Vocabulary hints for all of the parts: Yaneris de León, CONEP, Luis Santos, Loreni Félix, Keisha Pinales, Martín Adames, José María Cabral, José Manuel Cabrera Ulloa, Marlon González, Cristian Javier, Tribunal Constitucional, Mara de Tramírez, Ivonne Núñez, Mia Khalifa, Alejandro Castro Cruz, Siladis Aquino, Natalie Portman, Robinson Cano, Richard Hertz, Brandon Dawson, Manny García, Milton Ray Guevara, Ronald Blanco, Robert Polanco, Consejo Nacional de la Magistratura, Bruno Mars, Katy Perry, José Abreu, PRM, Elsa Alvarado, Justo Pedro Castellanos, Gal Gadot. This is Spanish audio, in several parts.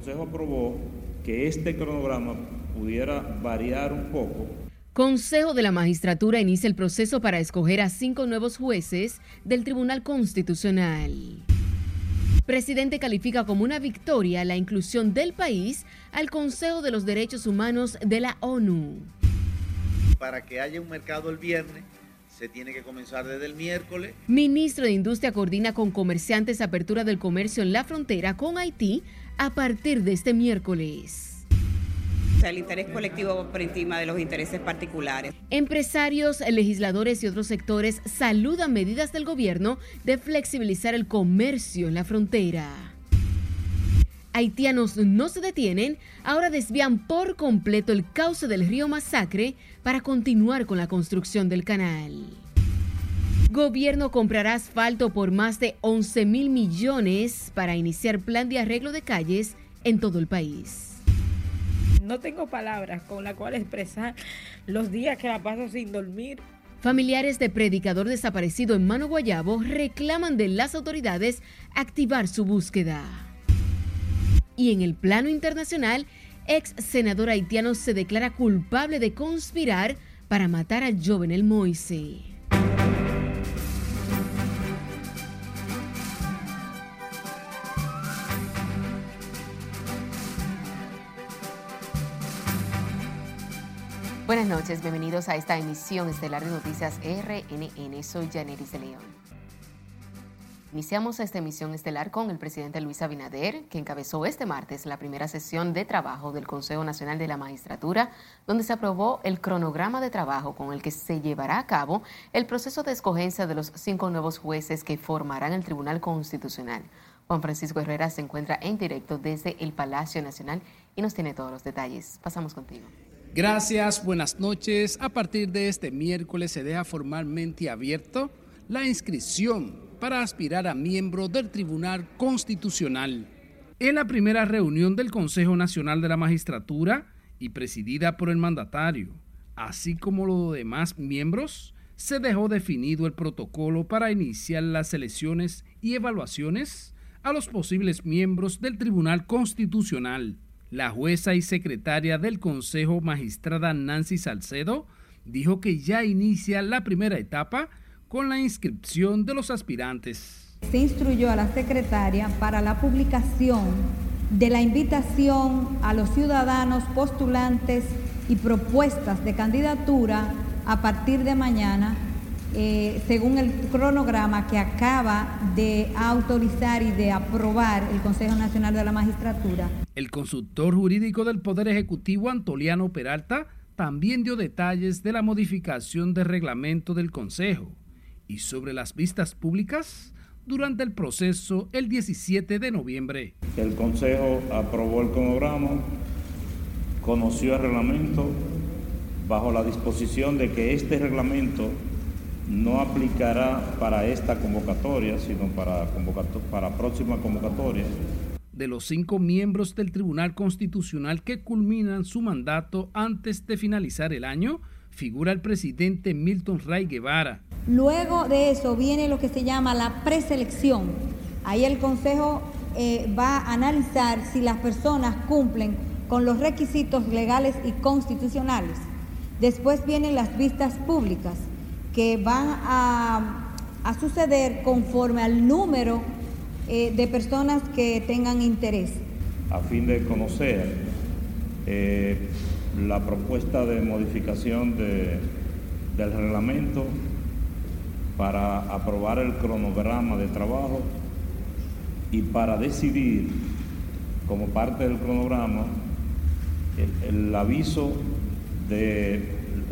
Consejo aprobó que este cronograma pudiera variar un poco. Consejo de la Magistratura inicia el proceso para escoger a 5 nuevos jueces del Tribunal Constitucional. Presidente califica como una victoria la inclusión del país al Consejo de los Derechos Humanos de la ONU. Para que haya un mercado el viernes, se tiene que comenzar desde el miércoles. Ministro de Industria coordina con comerciantes apertura del comercio en la frontera con Haití a partir de este miércoles. O sea, el interés colectivo por encima de los intereses particulares. Empresarios, legisladores y otros sectores saludan medidas del gobierno de flexibilizar el comercio en la frontera. Haitianos no se detienen, ahora desvían por completo el cauce del río Masacre para continuar con la construcción del canal. Gobierno comprará asfalto por más de 11,000 millones para iniciar plan de arreglo de calles en todo el país. No tengo palabras con las cuales expresar los días que la paso sin dormir. Familiares de predicador desaparecido en Mano Guayabo reclaman de las autoridades activar su búsqueda. Y en el plano internacional, ex senador haitiano se declara culpable de conspirar para matar a Jovenel Moïse. Buenas noches, bienvenidos a esta emisión estelar de Noticias RNN. Soy Yaneris de León. Iniciamos esta emisión estelar con el presidente Luis Abinader, que encabezó este martes la primera sesión de trabajo del Consejo Nacional de la Magistratura, donde se aprobó el cronograma de trabajo con el que se llevará a cabo el proceso de escogencia de los 5 nuevos jueces que formarán el Tribunal Constitucional. Juan Francisco Herrera se encuentra en directo desde el Palacio Nacional y nos tiene todos los detalles. Pasamos contigo. Gracias, buenas noches. A partir de este miércoles se deja formalmente abierto la inscripción para aspirar a miembro del Tribunal Constitucional. En la primera reunión del Consejo Nacional de la Magistratura y presidida por el mandatario, así como los demás miembros, se dejó definido el protocolo para iniciar las selecciones y evaluaciones a los posibles miembros del Tribunal Constitucional. La jueza y secretaria del Consejo, magistrada Nancy Salcedo, dijo que ya inicia la primera etapa con la inscripción de los aspirantes. Se instruyó a la secretaria para la publicación de la invitación a los ciudadanos postulantes y propuestas de candidatura a partir de mañana, según el cronograma que acaba de autorizar y de aprobar el Consejo Nacional de la Magistratura. El consultor jurídico del Poder Ejecutivo, Antoliano Peralta, también dio detalles de la modificación del reglamento del Consejo y sobre las vistas públicas durante el proceso el 17 de noviembre. El Consejo aprobó el cronograma, conoció el reglamento, bajo la disposición de que este reglamento no aplicará para esta convocatoria, sino para próxima convocatoria. De los 5 miembros del Tribunal Constitucional que culminan su mandato antes de finalizar el año, figura el presidente Milton Ray Guevara. Luego de eso viene lo que se llama la preselección. Ahí el Consejo va a analizar si las personas cumplen con los requisitos legales y constitucionales. Después vienen las vistas públicas, que van a suceder conforme al número de personas que tengan interés. A fin de conocer la propuesta de modificación del reglamento para aprobar el cronograma de trabajo y para decidir, como parte del cronograma, el aviso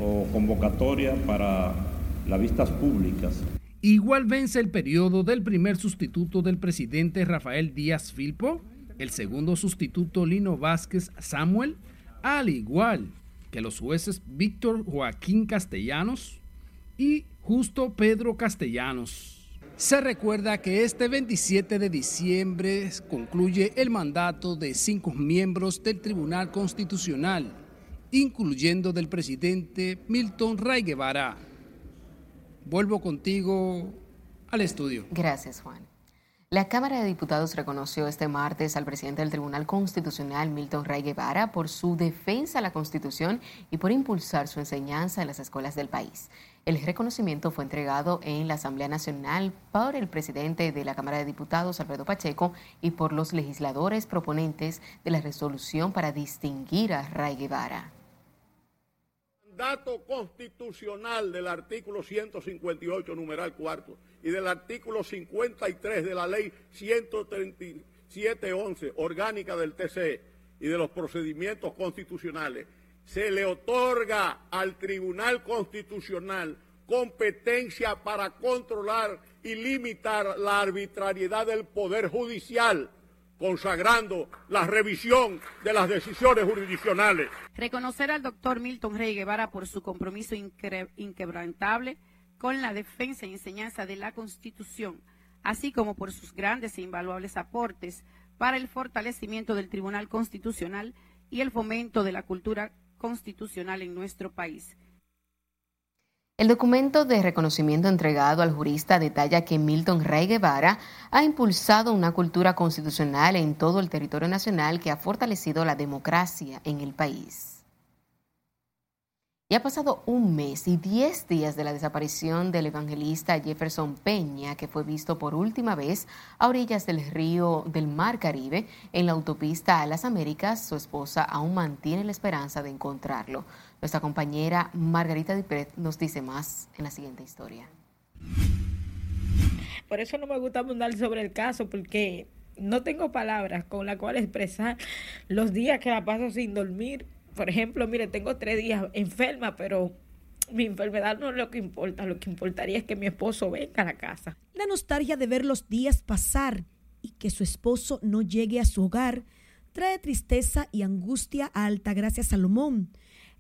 o convocatoria para las vistas públicas. Igual vence el periodo del primer sustituto del presidente Rafael Díaz Filpo, el segundo sustituto Lino Vázquez Samuel, al igual que los jueces Víctor Joaquín Castellanos y Justo Pedro Castellanos. Se recuerda que este 27 de diciembre concluye el mandato de 5 miembros del Tribunal Constitucional, incluyendo del presidente Milton Ray Guevara. Vuelvo contigo al estudio. Gracias, Juan. La Cámara de Diputados reconoció este martes al presidente del Tribunal Constitucional, Milton Ray Guevara, por su defensa a la Constitución y por impulsar su enseñanza en las escuelas del país. El reconocimiento fue entregado en la Asamblea Nacional por el presidente de la Cámara de Diputados, Alfredo Pacheco, y por los legisladores proponentes de la resolución para distinguir a Ray Guevara. El mandato constitucional del artículo 158, numeral 4, y del artículo 53 de la ley 13711, orgánica del TCE, y de los procedimientos constitucionales, se le otorga al Tribunal Constitucional competencia para controlar y limitar la arbitrariedad del Poder Judicial, consagrando la revisión de las decisiones jurisdiccionales. Reconocer al doctor Milton Ray Guevara por su compromiso inquebrantable con la defensa y enseñanza de la Constitución, así como por sus grandes e invaluables aportes para el fortalecimiento del Tribunal Constitucional y el fomento de la cultura constitucional en nuestro país. El documento de reconocimiento entregado al jurista detalla que Milton Ray Guevara ha impulsado una cultura constitucional en todo el territorio nacional que ha fortalecido la democracia en el país. Y ha pasado 1 mes y 10 días de la desaparición del evangelista Jefferson Peña, que fue visto por última vez a orillas del río del Mar Caribe en la autopista a Las Américas. Su esposa aún mantiene la esperanza de encontrarlo. Nuestra compañera Margarita Di Pérez nos dice más en la siguiente historia. Por eso no me gusta abundar sobre el caso, porque no tengo palabras con las cuales expresar los días que la paso sin dormir. Por ejemplo, mire, tengo 3 días enferma, pero mi enfermedad no es lo que importa. Lo que importaría es que mi esposo venga a la casa. La nostalgia de ver los días pasar y que su esposo no llegue a su hogar trae tristeza y angustia a Altagracia Salomón,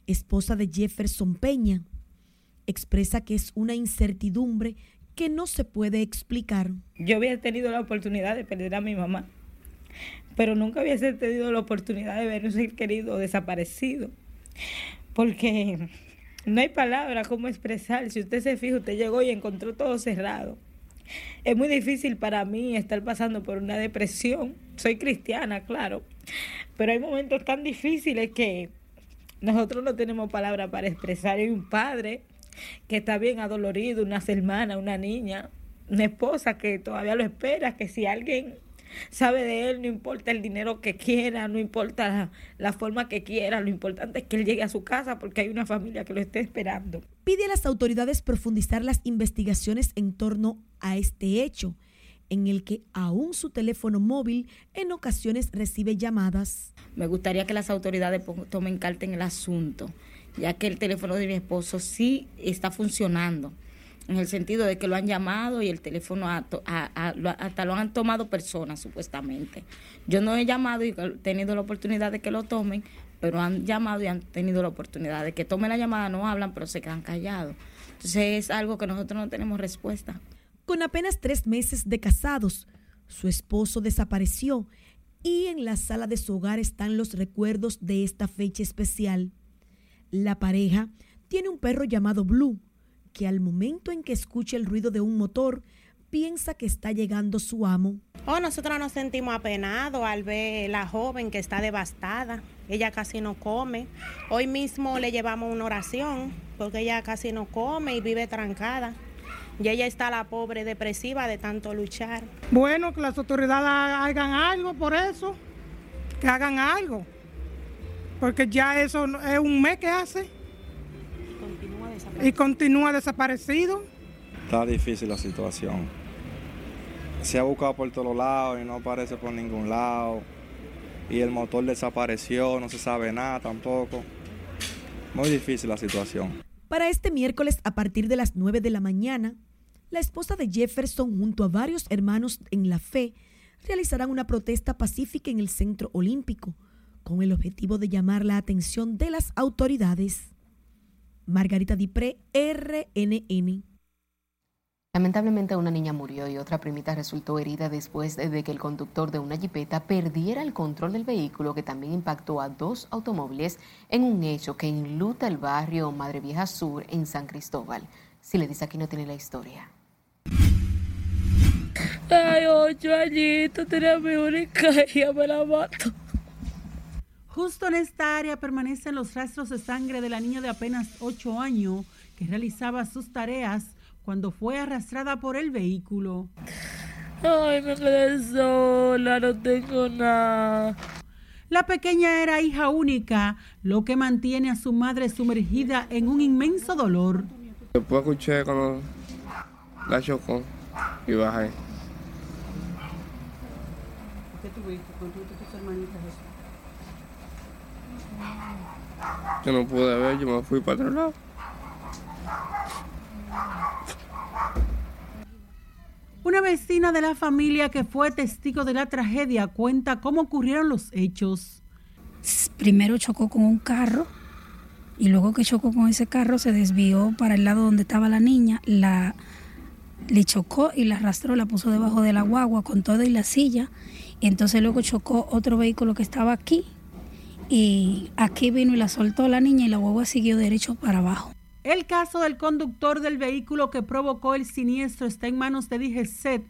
esposa de Jefferson Peña. Expresa que es una incertidumbre que no se puede explicar. Yo había tenido la oportunidad de perder a mi mamá, pero nunca había tenido la oportunidad de ver un ser querido desaparecido, porque no hay palabra cómo expresar. Si usted se fija, usted llegó y encontró todo cerrado. Es muy difícil para mí estar pasando por una depresión. Soy cristiana, claro, pero hay momentos tan difíciles que nosotros no tenemos palabras para expresar. Hay un padre que está bien adolorido, unas hermanas, una niña, una esposa que todavía lo espera, que si alguien sabe de él, no importa el dinero que quiera, no importa la forma que quiera, lo importante es que él llegue a su casa porque hay una familia que lo esté esperando. Pide a las autoridades profundizar las investigaciones en torno a este hecho, en el que aún su teléfono móvil en ocasiones recibe llamadas. Me gustaría que las autoridades tomen carta en el asunto, ya que el teléfono de mi esposo sí está funcionando, en el sentido de que lo han llamado y el teléfono hasta lo han tomado personas, supuestamente. Yo no he llamado y he tenido la oportunidad de que lo tomen, pero han llamado y han tenido la oportunidad de que tomen la llamada, no hablan, pero se quedan callados. Entonces es algo que nosotros no tenemos respuesta. Con apenas 3 meses de casados, su esposo desapareció y en la sala de su hogar están los recuerdos de esta fecha especial. La pareja tiene un perro llamado Blue, que al momento en que escucha el ruido de un motor, piensa que está llegando su amo. Nosotros nos sentimos apenados al ver la joven que está devastada. Ella casi no come. Hoy mismo le llevamos una oración porque ella casi no come y vive trancada. Y ella está la pobre depresiva de tanto luchar. Bueno, que las autoridades hagan algo por eso, que hagan algo, porque ya eso es 1 mes que hace y continúa desaparecido. Está difícil la situación. Se ha buscado por todos lados y no aparece por ningún lado. Y el motor desapareció, no se sabe nada tampoco. Muy difícil la situación. Para este miércoles, a partir de las 9 de la mañana, la esposa de Jefferson junto a varios hermanos en la fe realizarán una protesta pacífica en el Centro Olímpico con el objetivo de llamar la atención de las autoridades. Margarita Dipré, RNN. Lamentablemente una niña murió y otra primita resultó herida después de que el conductor de una jipeta perdiera el control del vehículo que también impactó a 2 automóviles en un hecho que enluta el barrio Madre Vieja Sur en San Cristóbal. Si le dice aquí no tiene la historia. Ay, 8 añitos, tenía mejores caídas, me la mato. Justo en esta área permanecen los rastros de sangre de la niña de apenas 8 años que realizaba sus tareas cuando fue arrastrada por el vehículo. Ay, me quedé sola, no tengo nada. La pequeña era hija única, lo que mantiene a su madre sumergida en un inmenso dolor. Después escuché cuando la chocó y bajé. ¿Qué tuviste? ¿Con tus hermanitas eso? Yo no pude ver, yo me fui para otro lado. Una vecina de la familia que fue testigo de la tragedia cuenta cómo ocurrieron los hechos. Primero chocó con un carro y luego que chocó con ese carro se desvió para el lado donde estaba la niña, le chocó y la arrastró, la puso debajo de la guagua con todo y la silla. Y entonces luego chocó otro vehículo que estaba aquí. Y aquí vino y la soltó la niña y la guagua siguió derecho para abajo. El caso del conductor del vehículo que provocó el siniestro está en manos de DGCET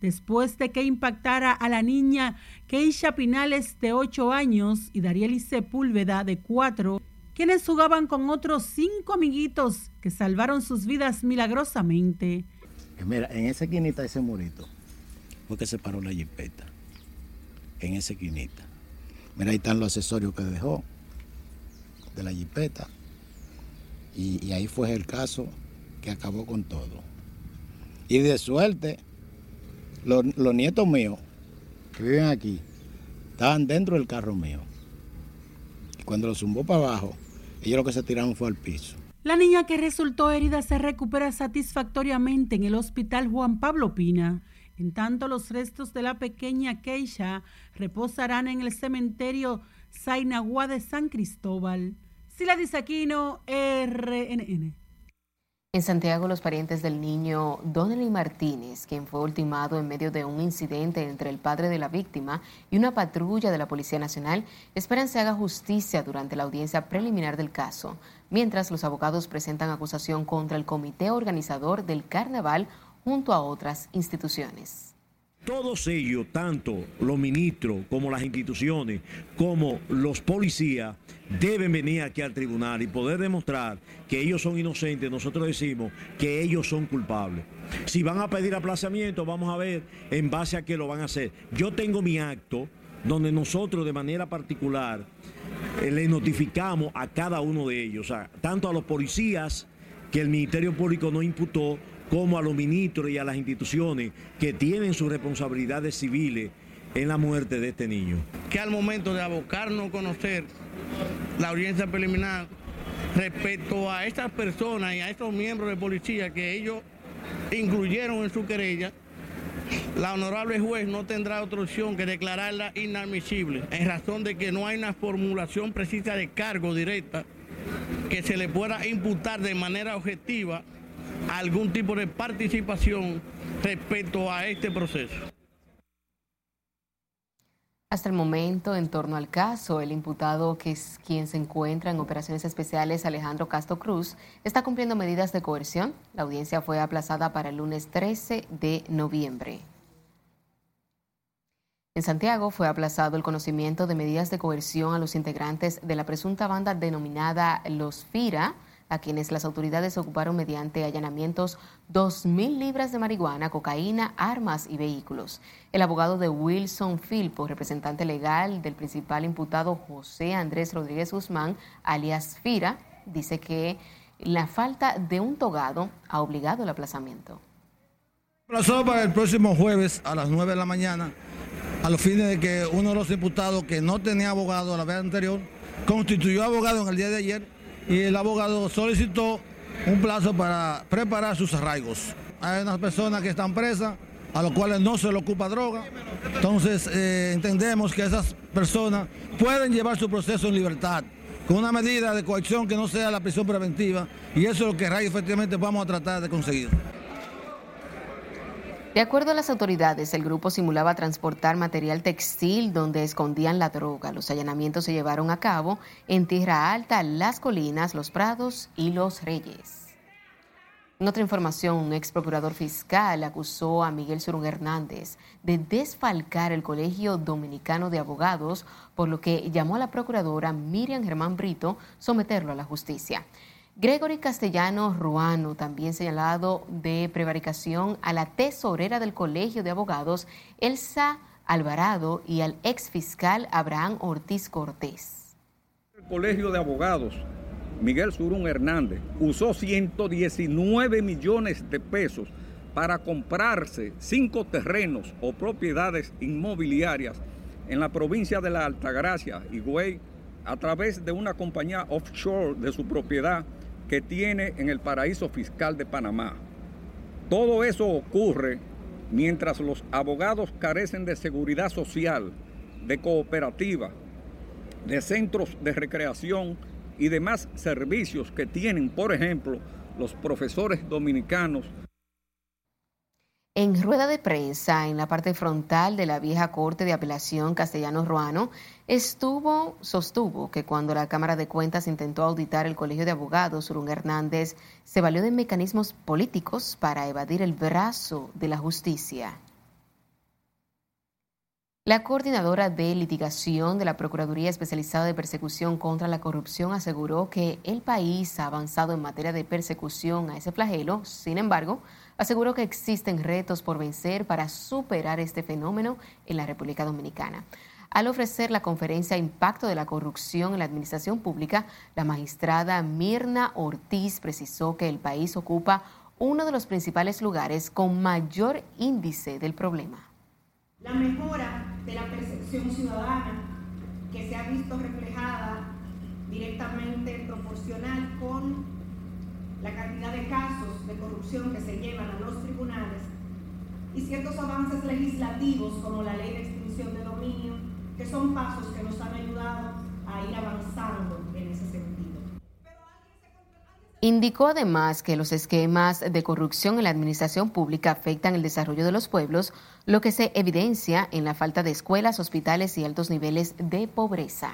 después de que impactara a la niña Keisha Pinales, de 8 años, y Dariel Sepúlveda, de 4, quienes jugaban con otros 5 amiguitos que salvaron sus vidas milagrosamente. Mira, en esa esquinita, ese murito, fue que se paró la jipeta, en esa esquinita. Mira, ahí están los accesorios que dejó de la jipeta. Y ahí fue el caso que acabó con todo. Y de suerte, los nietos míos que viven aquí, estaban dentro del carro mío. Y cuando lo zumbó para abajo, ellos lo que se tiraron fue al piso. La niña que resultó herida se recupera satisfactoriamente en el hospital Juan Pablo Pina. En tanto, los restos de la pequeña Keisha reposarán en el cementerio Sainaguá de San Cristóbal. Siladis Aquino, RNN. En Santiago, los parientes del niño Donnelly Martínez, quien fue ultimado en medio de un incidente entre el padre de la víctima y una patrulla de la Policía Nacional, esperan se haga justicia durante la audiencia preliminar del caso, mientras los abogados presentan acusación contra el comité organizador del carnaval junto a otras instituciones. Todos ellos, tanto los ministros como las instituciones, como los policías, deben venir aquí al tribunal y poder demostrar que ellos son inocentes. Nosotros decimos que ellos son culpables. Si van a pedir aplazamiento, vamos a ver en base a qué lo van a hacer. Yo tengo mi acto donde nosotros de manera particular le notificamos a cada uno de ellos, tanto a los policías que el Ministerio Público no imputó, como a los ministros y a las instituciones que tienen sus responsabilidades civiles en la muerte de este niño. Que al momento de abocarnos a conocer la audiencia preliminar respecto a estas personas y a estos miembros de policía que ellos incluyeron en su querella, la honorable juez no tendrá otra opción que declararla inadmisible, en razón de que no hay una formulación precisa de cargo directa que se le pueda imputar de manera objetiva algún tipo de participación respecto a este proceso. Hasta el momento, en torno al caso, el imputado, que es quien se encuentra en operaciones especiales, Alejandro Castro Cruz, está cumpliendo medidas de coerción. La audiencia fue aplazada para el lunes 13 de noviembre. En Santiago fue aplazado el conocimiento de medidas de coerción a los integrantes de la presunta banda denominada Los Fira, a quienes las autoridades ocuparon mediante allanamientos 2.000 libras de marihuana, cocaína, armas y vehículos. El abogado de Wilson Filpo, representante legal del principal imputado José Andrés Rodríguez Guzmán, alias Fira, dice que la falta de un togado ha obligado el aplazamiento. Aplazado para el próximo jueves a las 9 de la mañana, a los fines de que uno de los imputados que no tenía abogado la vez anterior, constituyó abogado en el día de ayer, y el abogado solicitó un plazo para preparar sus arraigos. Hay unas personas que están presas, a los cuales no se les ocupa droga, entonces entendemos que esas personas pueden llevar su proceso en libertad, con una medida de coacción que no sea la prisión preventiva, y eso es lo que efectivamente vamos a tratar de conseguir. De acuerdo a las autoridades, el grupo simulaba transportar material textil donde escondían la droga. Los allanamientos se llevaron a cabo en Tierra Alta, Las Colinas, Los Prados y Los Reyes. En otra información, un ex procurador fiscal acusó a Miguel Surún Hernández de desfalcar el Colegio Dominicano de Abogados, por lo que llamó a la procuradora Miriam Germán Brito someterlo a la justicia. Gregory Castellano Ruano, también señalado de prevaricación a la tesorera del Colegio de Abogados, Elsa Alvarado, y al ex fiscal Abraham Ortiz Cortés. El Colegio de Abogados, Miguel Surún Hernández, usó 119 millones de pesos para comprarse 5 terrenos o propiedades inmobiliarias en la provincia de la Altagracia, Higüey, a través de una compañía offshore de su propiedad que tiene en el paraíso fiscal de Panamá. Todo eso ocurre mientras los abogados carecen de seguridad social, de cooperativa, de centros de recreación y demás servicios que tienen, por ejemplo, los profesores dominicanos. En rueda de prensa, en la parte frontal de la vieja Corte de Apelación, Castellano Ruano sostuvo que cuando la Cámara de Cuentas intentó auditar el Colegio de Abogados, Surún Hernández se valió de mecanismos políticos para evadir el brazo de la justicia. La coordinadora de litigación de la Procuraduría Especializada de Persecución contra la Corrupción aseguró que el país ha avanzado en materia de persecución a ese flagelo. Sin embargo, aseguró que existen retos por vencer para superar este fenómeno en la República Dominicana. Al ofrecer la conferencia Impacto de la Corrupción en la Administración Pública, la magistrada Mirna Ortiz precisó que el país ocupa uno de los principales lugares con mayor índice del problema. La mejora de la percepción ciudadana que se ha visto reflejada directamente proporcional con la cantidad de casos de corrupción que se llevan a los tribunales y ciertos avances legislativos como la ley de extinción de dominio, que son pasos que nos han ayudado a ir avanzando en ese sentido. Indicó además que los esquemas de corrupción en la administración pública afectan el desarrollo de los pueblos, lo que se evidencia en la falta de escuelas, hospitales y altos niveles de pobreza.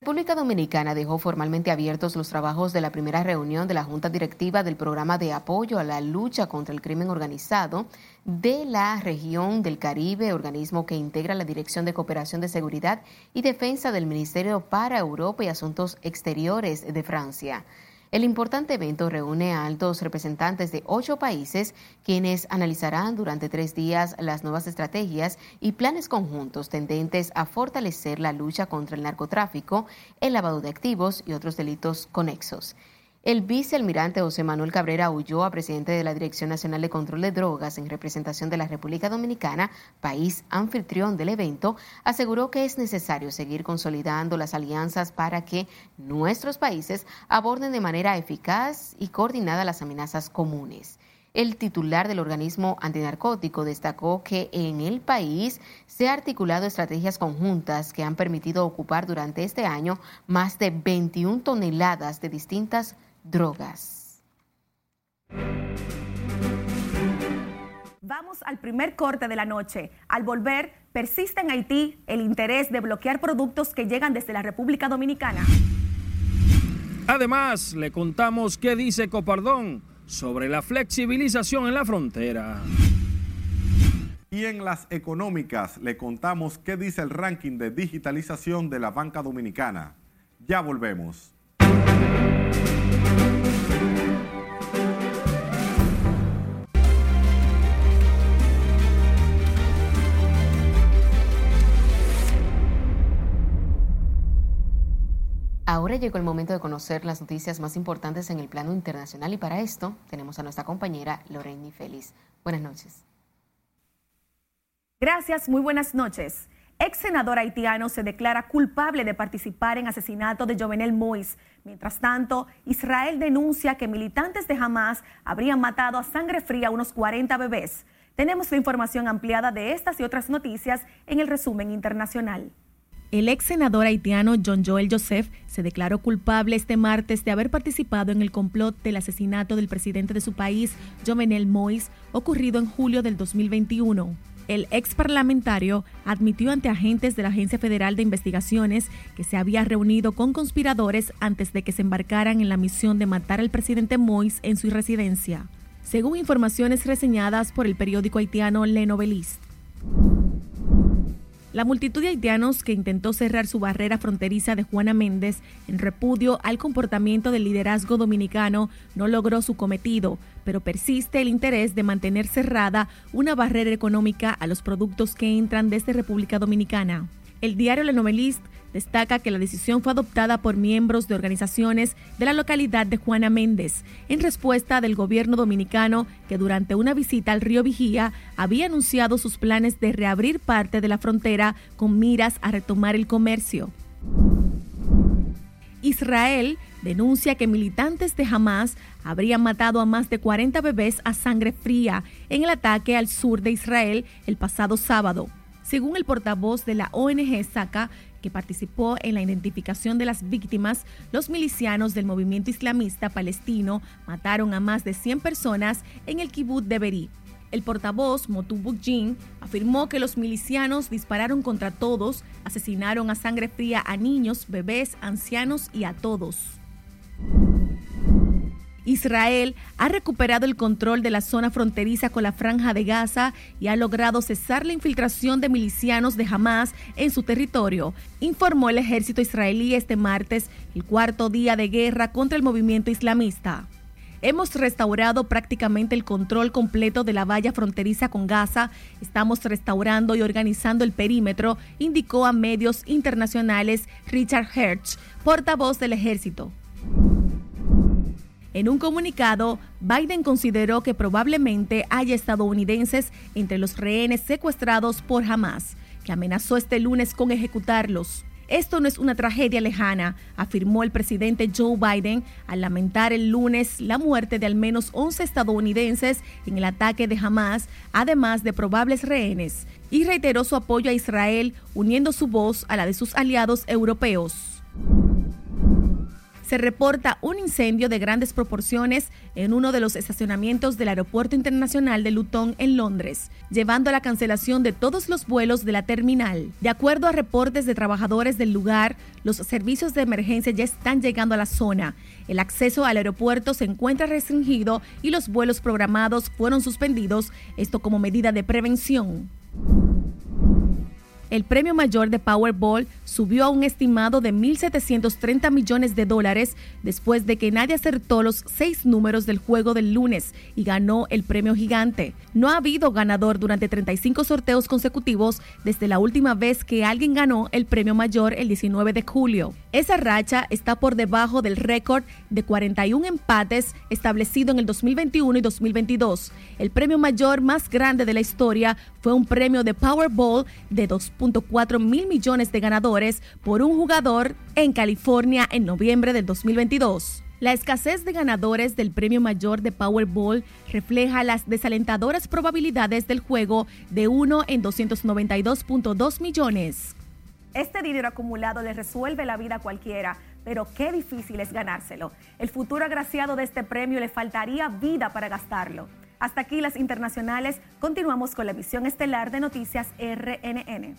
La República Dominicana dejó formalmente abiertos los trabajos de la primera reunión de la Junta Directiva del Programa de Apoyo a la Lucha contra el Crimen Organizado de la Región del Caribe, organismo que integra la Dirección de Cooperación de Seguridad y Defensa del Ministerio para Europa y Asuntos Exteriores de Francia. El importante evento reúne a altos representantes de 8 países, quienes analizarán durante 3 días las nuevas estrategias y planes conjuntos tendentes a fortalecer la lucha contra el narcotráfico, el lavado de activos y otros delitos conexos. El vicealmirante José Manuel Cabrera Ulloa, presidente de la Dirección Nacional de Control de Drogas, en representación de la República Dominicana, país anfitrión del evento, aseguró que es necesario seguir consolidando las alianzas para que nuestros países aborden de manera eficaz y coordinada las amenazas comunes. El titular del organismo antinarcótico destacó que en el país se han articulado estrategias conjuntas que han permitido ocupar durante este año más de 21 toneladas de distintas drogas. Vamos al primer corte de la noche. Al volver, persiste en Haití el interés de bloquear productos que llegan desde la República Dominicana. Además, le contamos qué dice Copardón sobre la flexibilización en la frontera. Y en las económicas, le contamos qué dice el ranking de digitalización de la banca dominicana. Ya volvemos. Ahora llegó el momento de conocer las noticias más importantes en el plano internacional y para esto tenemos a nuestra compañera Loreni Félix. Buenas noches. Gracias, muy buenas noches. Ex senador haitiano se declara culpable de participar en asesinato de Jovenel Moïse. Mientras tanto, Israel denuncia que militantes de Hamas habrían matado a sangre fría a unos 40 bebés. Tenemos la información ampliada de estas y otras noticias en el resumen internacional. El ex senador haitiano John Joel Joseph se declaró culpable este martes de haber participado en el complot del asesinato del presidente de su país, Jovenel Moïse, ocurrido en julio del 2021. El ex parlamentario admitió ante agentes de la Agencia Federal de Investigaciones que se había reunido con conspiradores antes de que se embarcaran en la misión de matar al presidente Moïse en su residencia, según informaciones reseñadas por el periódico haitiano Le Noveliste. La multitud de haitianos que intentó cerrar su barrera fronteriza de Juana Méndez en repudio al comportamiento del liderazgo dominicano no logró su cometido, pero persiste el interés de mantener cerrada una barrera económica a los productos que entran desde República Dominicana. El diario Le Noveliste destaca que la decisión fue adoptada por miembros de organizaciones de la localidad de Juana Méndez en respuesta del gobierno dominicano que durante una visita al río Vigía había anunciado sus planes de reabrir parte de la frontera con miras a retomar el comercio. Israel denuncia que militantes de Hamas habrían matado a más de 40 bebés a sangre fría en el ataque al sur de Israel el pasado sábado. Según el portavoz de la ONG Saka, que participó en la identificación de las víctimas, los milicianos del movimiento islamista palestino mataron a más de 100 personas en el kibbutz de Berí. El portavoz, Motu Bukjin, afirmó que los milicianos dispararon contra todos, asesinaron a sangre fría a niños, bebés, ancianos y a todos. Israel ha recuperado el control de la zona fronteriza con la Franja de Gaza y ha logrado cesar la infiltración de milicianos de Hamas en su territorio, informó el ejército israelí este martes, el cuarto día de guerra contra el movimiento islamista. Hemos restaurado prácticamente el control completo de la valla fronteriza con Gaza. Estamos restaurando y organizando el perímetro, indicó a medios internacionales Richard Hertz, portavoz del ejército. En un comunicado, Biden consideró que probablemente haya estadounidenses entre los rehenes secuestrados por Hamas, que amenazó este lunes con ejecutarlos. Esto no es una tragedia lejana, afirmó el presidente Joe Biden al lamentar el lunes la muerte de al menos 11 estadounidenses en el ataque de Hamas, además de probables rehenes, y reiteró su apoyo a Israel, uniendo su voz a la de sus aliados europeos. Se reporta un incendio de grandes proporciones en uno de los estacionamientos del Aeropuerto Internacional de Luton en Londres, llevando a la cancelación de todos los vuelos de la terminal. De acuerdo a reportes de trabajadores del lugar, los servicios de emergencia ya están llegando a la zona. El acceso al aeropuerto se encuentra restringido y los vuelos programados fueron suspendidos, esto como medida de prevención. El premio mayor de Powerball subió a un estimado de $1,730 millones después de que nadie acertó los 6 números del juego del lunes y ganó el premio gigante. No ha habido ganador durante 35 sorteos consecutivos desde la última vez que alguien ganó el premio mayor el 19 de julio. Esa racha está por debajo del récord de 41 empates establecido en el 2021 y 2022. El premio mayor más grande de la historia fue un premio de Powerball de $2.4 mil millones de ganadores por un jugador en California en noviembre del 2022. La escasez de ganadores del premio mayor de Powerball refleja las desalentadoras probabilidades del juego de 1 en 292.2 millones. Este dinero acumulado le resuelve la vida a cualquiera, pero qué difícil es ganárselo. El futuro agraciado de este premio le faltaría vida para gastarlo. Hasta aquí las internacionales. Continuamos con la emisión estelar de Noticias RNN.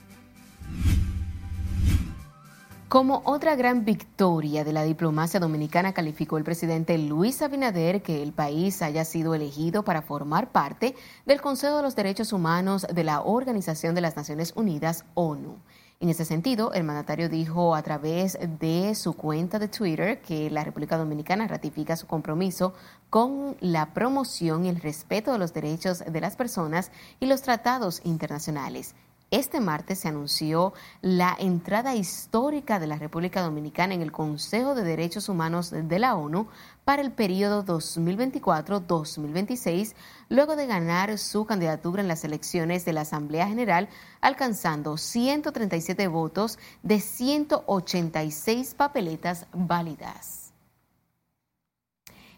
Como otra gran victoria de la diplomacia dominicana, calificó el presidente Luis Abinader que el país haya sido elegido para formar parte del Consejo de los Derechos Humanos de la Organización de las Naciones Unidas, ONU. En ese sentido, el mandatario dijo a través de su cuenta de Twitter que la República Dominicana ratifica su compromiso con la promoción y el respeto de los derechos de las personas y los tratados internacionales. Este martes se anunció la entrada histórica de la República Dominicana en el Consejo de Derechos Humanos de la ONU para el periodo 2024-2026, luego de ganar su candidatura en las elecciones de la Asamblea General, alcanzando 137 votos de 186 papeletas válidas.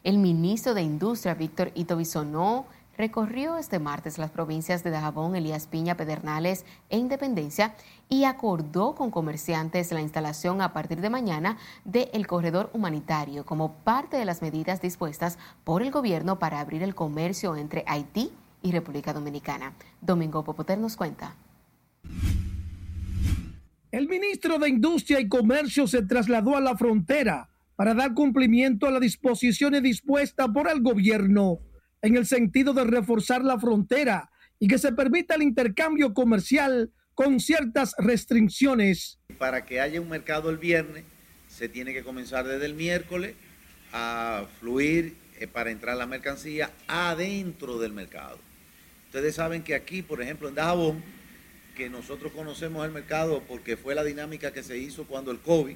El ministro de Industria, Víctor Ito Bisonó, recorrió este martes las provincias de Dajabón, Elías Piña, Pedernales e Independencia y acordó con comerciantes la instalación a partir de mañana del corredor humanitario como parte de las medidas dispuestas por el gobierno para abrir el comercio entre Haití y República Dominicana. Domingo Popoter nos cuenta. El ministro de Industria y Comercio se trasladó a la frontera para dar cumplimiento a las disposiciones dispuestas por el gobierno en el sentido de reforzar la frontera y que se permita el intercambio comercial con ciertas restricciones. Para que haya un mercado el viernes, se tiene que comenzar desde el miércoles a fluir para entrar la mercancía adentro del mercado. Ustedes saben que aquí, por ejemplo, en Dajabón, que nosotros conocemos el mercado porque fue la dinámica que se hizo cuando el COVID,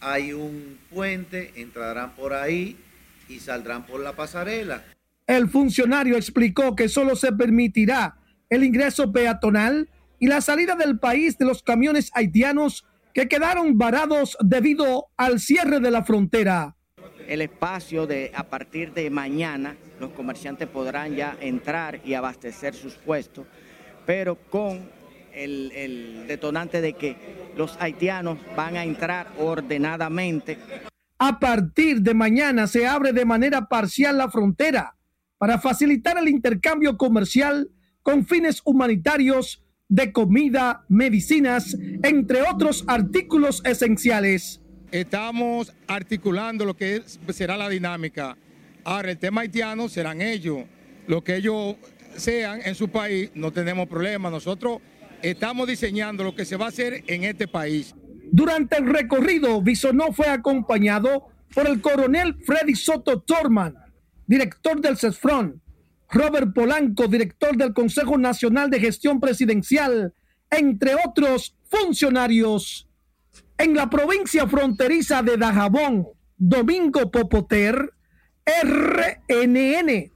hay un puente, entrarán por ahí y saldrán por la pasarela. El funcionario explicó que solo se permitirá el ingreso peatonal y la salida del país de los camiones haitianos que quedaron varados debido al cierre de la frontera. El espacio de a partir de mañana los comerciantes podrán ya entrar y abastecer sus puestos, pero con el detonante de que los haitianos van a entrar ordenadamente. A partir de mañana se abre de manera parcial la frontera para facilitar el intercambio comercial con fines humanitarios de comida, medicinas, entre otros artículos esenciales. Estamos articulando lo que será la dinámica. Ahora, el tema haitiano serán ellos. Lo que ellos sean en su país, no tenemos problema. Nosotros estamos diseñando lo que se va a hacer en este país. Durante el recorrido, Bisonó fue acompañado por el coronel Freddy Soto Thorman, director del CESFRON, Robert Polanco, director del Consejo Nacional de Gestión Presidencial, entre otros funcionarios. En la provincia fronteriza de Dajabón, Domingo Popoter, RNN.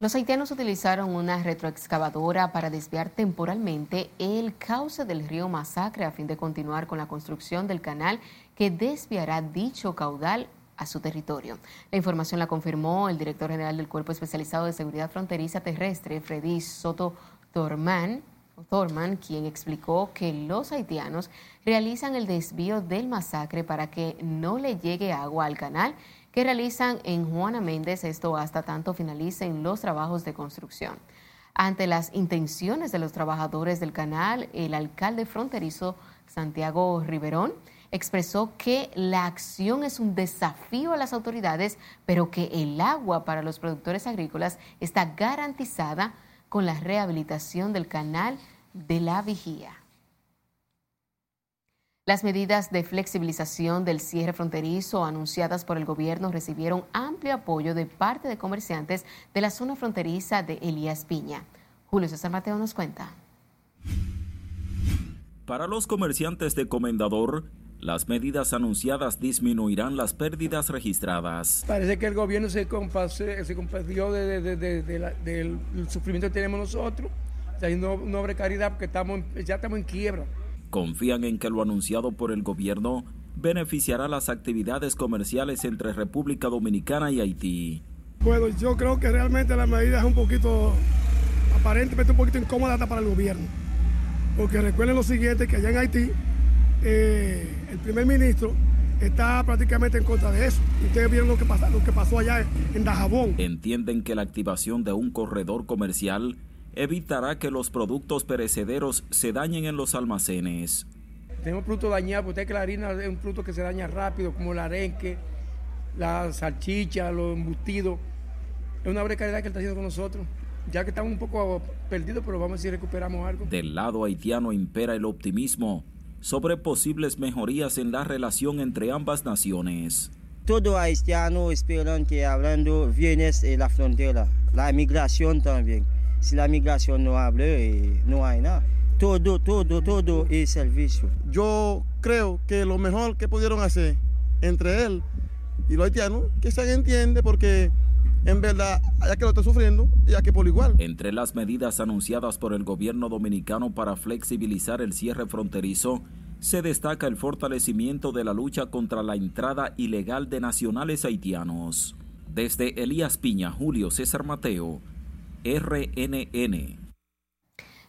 Los haitianos utilizaron una retroexcavadora para desviar temporalmente el cauce del río Masacre a fin de continuar con la construcción del canal que desviará dicho caudal a su territorio. La información la confirmó el director general del Cuerpo Especializado de Seguridad Fronteriza Terrestre, Freddy Soto Thorman, quien explicó que los haitianos realizan el desvío del Masacre para que no le llegue agua al canal que realizan en Juana Méndez, esto hasta tanto finalicen los trabajos de construcción. Ante las intenciones de los trabajadores del canal, el alcalde fronterizo Santiago Riverón expresó que la acción es un desafío a las autoridades, pero que el agua para los productores agrícolas está garantizada con la rehabilitación del canal de la Vigía. Las medidas de flexibilización del cierre fronterizo anunciadas por el gobierno recibieron amplio apoyo de parte de comerciantes de la zona fronteriza de Elías Piña. Julio César Mateo nos cuenta. Para los comerciantes de Comendador, las medidas anunciadas disminuirán las pérdidas registradas. Parece que el gobierno se compadeció del sufrimiento que tenemos nosotros. Hay una obra de caridad porque ya estamos en quiebra. Confían en que lo anunciado por el gobierno beneficiará las actividades comerciales entre República Dominicana y Haití. Bueno, yo creo que realmente la medida es aparentemente un poquito incómoda hasta para el gobierno. Porque recuerden lo siguiente, que allá en Haití, el primer ministro está prácticamente en contra de eso. Ustedes vieron lo que pasó allá en Dajabón. Entienden que la activación de un corredor comercial evitará que los productos perecederos se dañen en los almacenes. Tenemos productos dañados, porque la harina es un producto que se daña rápido, como el arenque, la salchicha, los embutidos. Es una precariedad que está haciendo con nosotros. Ya que estamos un poco perdidos, pero vamos a ver si recuperamos algo. Del lado haitiano impera el optimismo sobre posibles mejorías en la relación entre ambas naciones. Todo haitiano esperan que hablando vienes en la frontera, la migración también. Si la migración no habla, no hay nada. Todo es servicio. Yo creo que lo mejor que pudieron hacer entre él y los haitianos, que se entiende porque en verdad, ya que lo está sufriendo, ya que por igual. Entre las medidas anunciadas por el gobierno dominicano para flexibilizar el cierre fronterizo, se destaca el fortalecimiento de la lucha contra la entrada ilegal de nacionales haitianos. Desde Elías Piña, Julio César Mateo, RNN.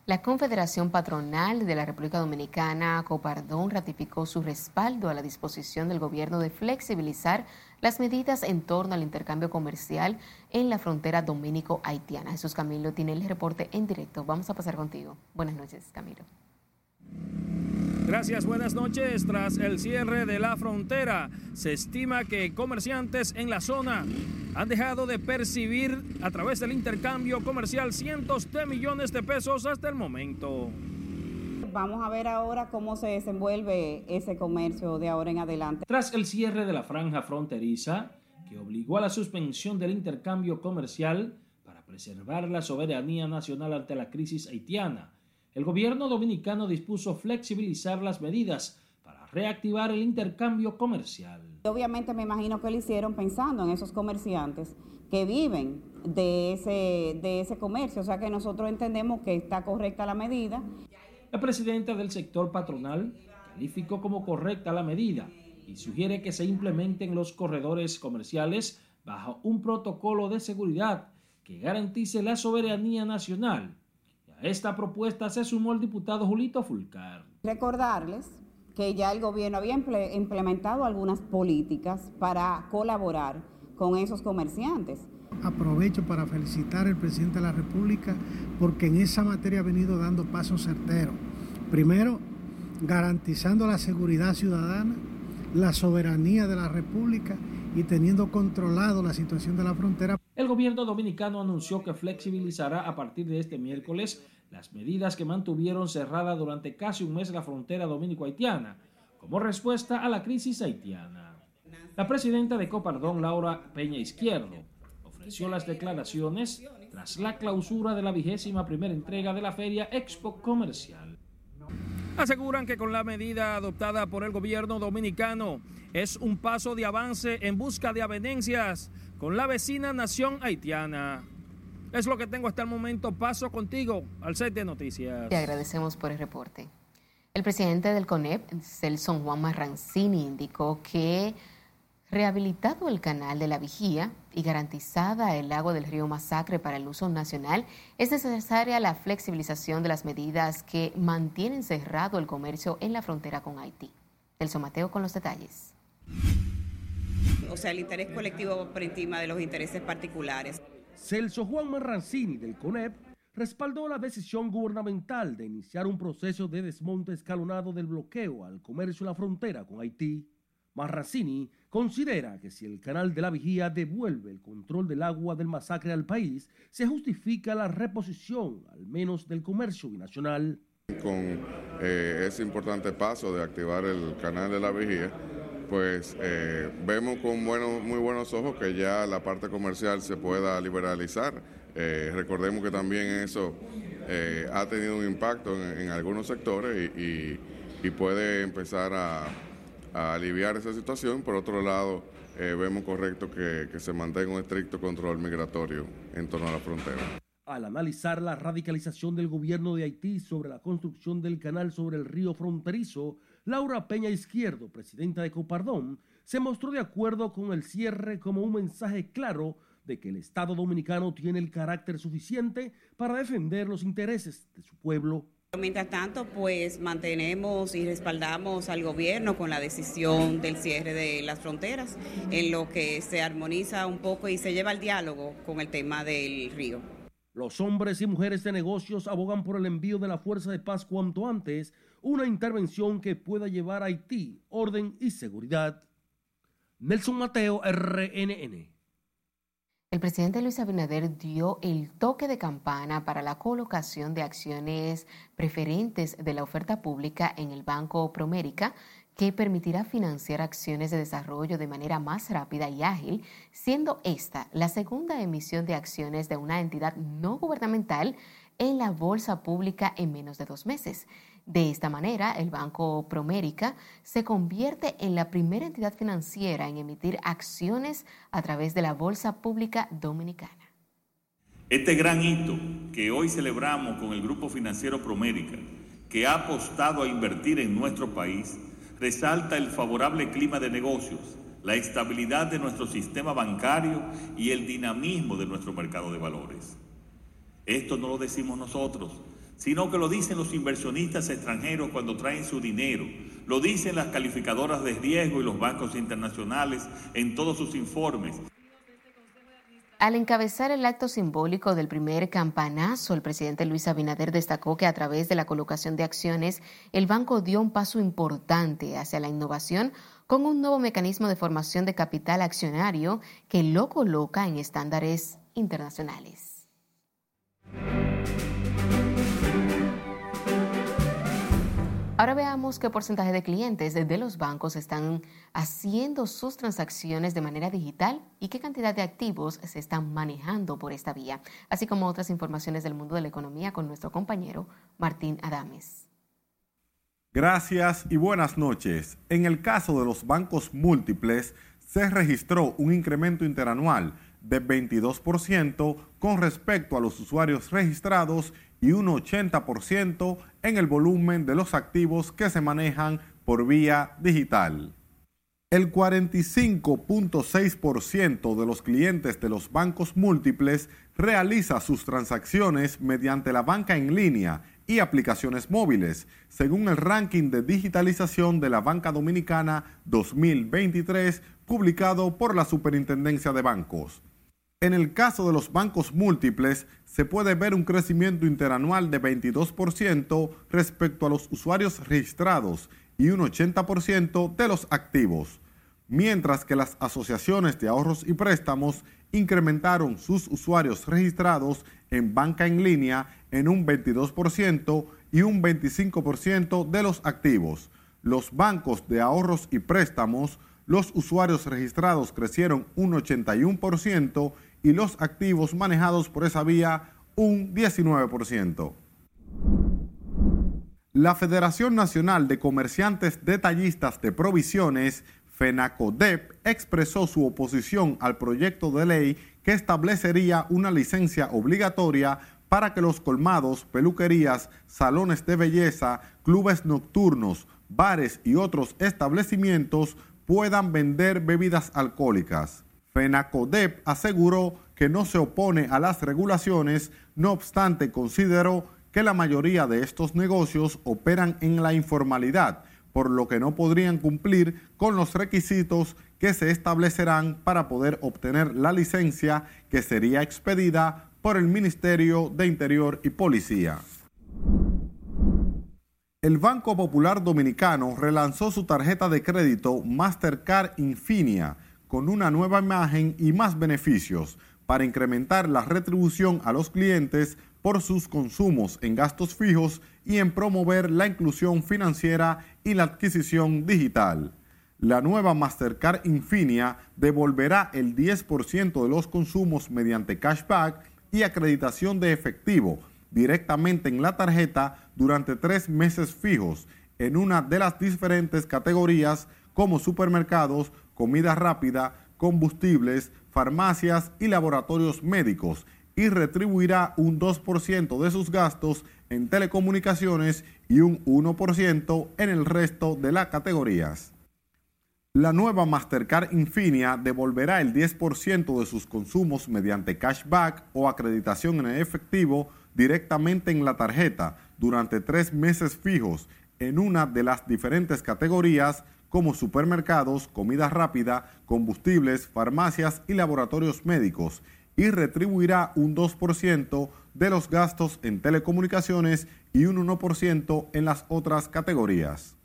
La Confederación Patronal de la República Dominicana, Copardón, ratificó su respaldo a la disposición del gobierno de flexibilizar las medidas en torno al intercambio comercial en la frontera dominico-haitiana. Jesús Camilo tiene el reporte en directo. Vamos a pasar contigo. Buenas noches, Camilo. Gracias, buenas noches. Tras el cierre de la frontera, se estima que comerciantes en la zona han dejado de percibir a través del intercambio comercial cientos de millones de pesos hasta el momento. Vamos a ver ahora cómo se desenvuelve ese comercio de ahora en adelante. Tras el cierre de la franja fronteriza, que obligó a la suspensión del intercambio comercial para preservar la soberanía nacional ante la crisis haitiana, el gobierno dominicano dispuso flexibilizar las medidas para reactivar el intercambio comercial. Obviamente me imagino que lo hicieron pensando en esos comerciantes que viven de ese comercio, o sea que nosotros entendemos que está correcta la medida. La presidenta del sector patronal calificó como correcta la medida y sugiere que se implementen los corredores comerciales bajo un protocolo de seguridad que garantice la soberanía nacional. Esta propuesta se sumó el diputado Julito Fulcar. Recordarles que ya el gobierno había implementado algunas políticas para colaborar con esos comerciantes. Aprovecho para felicitar al presidente de la República porque en esa materia ha venido dando pasos certeros. Primero, garantizando la seguridad ciudadana, la soberanía de la República y teniendo controlado la situación de la frontera. El gobierno dominicano anunció que flexibilizará a partir de este miércoles las medidas que mantuvieron cerrada durante casi un mes la frontera dominico-haitiana, como respuesta a la crisis haitiana. La presidenta de Copardón, Laura Peña Izquierdo, ofreció las declaraciones tras la clausura de la 21ª entrega de la Feria Expo Comercial. Aseguran que con la medida adoptada por el gobierno dominicano es un paso de avance en busca de avenencias con la vecina nación haitiana. Es lo que tengo hasta el momento. Paso contigo al set de noticias. Te agradecemos por el reporte. El presidente del CONEP, Celso Juan Marranzini, indicó que rehabilitado el canal de la Vigía y garantizada el agua del río Masacre para el uso nacional, es necesaria la flexibilización de las medidas que mantienen cerrado el comercio en la frontera con Haití. Celso Mateo con los detalles. O sea, el interés colectivo por encima de los intereses particulares. Celso Juan Marranzini del CONEP respaldó la decisión gubernamental de iniciar un proceso de desmonte escalonado del bloqueo al comercio en la frontera con Haití. Marranzini considera que si el canal de la Vigía devuelve el control del agua del Masacre al país, se justifica la reposición, al menos del comercio binacional. Con ese importante paso de activar el canal de la Vigía, pues vemos con muy buenos ojos que ya la parte comercial se pueda liberalizar. Recordemos que también eso ha tenido un impacto en algunos sectores y puede empezar a aliviar esa situación. Por otro lado, vemos correcto que se mantenga un estricto control migratorio en torno a la frontera. Al analizar la radicalización del gobierno de Haití sobre la construcción del canal sobre el río fronterizo, Laura Peña Izquierdo, presidenta de Copardón, se mostró de acuerdo con el cierre como un mensaje claro de que el Estado dominicano tiene el carácter suficiente para defender los intereses de su pueblo. Mientras tanto, pues mantenemos y respaldamos al gobierno con la decisión del cierre de las fronteras, en lo que se armoniza un poco y se lleva al diálogo con el tema del río. Los hombres y mujeres de negocios abogan por el envío de la Fuerza de Paz cuanto antes, una intervención que pueda llevar a Haití orden y seguridad. Nelson Mateo, RNN. El presidente Luis Abinader dio el toque de campana para la colocación de acciones preferentes de la oferta pública en el Banco Promérica, que permitirá financiar acciones de desarrollo de manera más rápida y ágil, siendo esta la segunda emisión de acciones de una entidad no gubernamental en la bolsa pública en menos de 2 meses. De esta manera, el Banco Promérica se convierte en la primera entidad financiera en emitir acciones a través de la Bolsa Pública Dominicana. Este gran hito que hoy celebramos con el Grupo Financiero Promérica, que ha apostado a invertir en nuestro país, resalta el favorable clima de negocios, la estabilidad de nuestro sistema bancario y el dinamismo de nuestro mercado de valores. Esto no lo decimos nosotros, sino que lo dicen los inversionistas extranjeros cuando traen su dinero Lo dicen las calificadoras de riesgo y los bancos internacionales en todos sus informes. Al encabezar el acto simbólico del primer campanazo, el presidente Luis Abinader destacó que a través de la colocación de acciones, el banco dio un paso importante hacia la innovación con un nuevo mecanismo de formación de capital accionario que lo coloca en estándares internacionales. Ahora veamos qué porcentaje de clientes de los bancos están haciendo sus transacciones de manera digital y qué cantidad de activos se están manejando por esta vía, así como otras informaciones del mundo de la economía con nuestro compañero Martín Adames. Gracias y buenas noches. En el caso de los bancos múltiples, se registró un incremento interanual de 22% con respecto a los usuarios registrados y un 80% en el volumen de los activos que se manejan por vía digital. El 45.6% de los clientes de los bancos múltiples realiza sus transacciones mediante la banca en línea y aplicaciones móviles, según el ranking de digitalización de la banca dominicana 2023, publicado por la Superintendencia de Bancos. En el caso de los bancos múltiples, se puede ver un crecimiento interanual de 22% respecto a los usuarios registrados y un 80% de los activos, mientras que las asociaciones de ahorros y préstamos incrementaron sus usuarios registrados en banca en línea en un 22% y un 25% de los activos. Los bancos de ahorros y préstamos, los usuarios registrados crecieron un 81% y los activos manejados por esa vía un 19%. La Federación Nacional de Comerciantes Detallistas de Provisiones, FENACODEP, expresó su oposición al proyecto de ley que establecería una licencia obligatoria para que los colmados, peluquerías, salones de belleza, clubes nocturnos, bares y otros establecimientos puedan vender bebidas alcohólicas. FENACODEP aseguró que no se opone a las regulaciones, no obstante consideró que la mayoría de estos negocios operan en la informalidad, por lo que no podrían cumplir con los requisitos que se establecerán para poder obtener la licencia que sería expedida por el Ministerio de Interior y Policía. El Banco Popular Dominicano relanzó su tarjeta de crédito Mastercard Infinia con una nueva imagen y más beneficios para incrementar la retribución a los clientes por sus consumos en gastos fijos y en promover la inclusión financiera y la adquisición digital. La nueva Mastercard Infinia devolverá el 10% de los consumos mediante cashback y acreditación de efectivo directamente en la tarjeta durante 3 meses fijos en una de las diferentes categorías como supermercados, comida rápida, combustibles, farmacias y laboratorios médicos, y retribuirá un 2% de sus gastos en telecomunicaciones y un 1% en el resto de las categorías. La nueva Mastercard Infinia devolverá el 10% de sus consumos mediante cashback o acreditación en efectivo directamente en la tarjeta durante 3 meses fijos en una de las diferentes categorías como supermercados, comida rápida, combustibles, farmacias y laboratorios médicos, y retribuirá un 2% de los gastos en telecomunicaciones y un 1% en las otras categorías.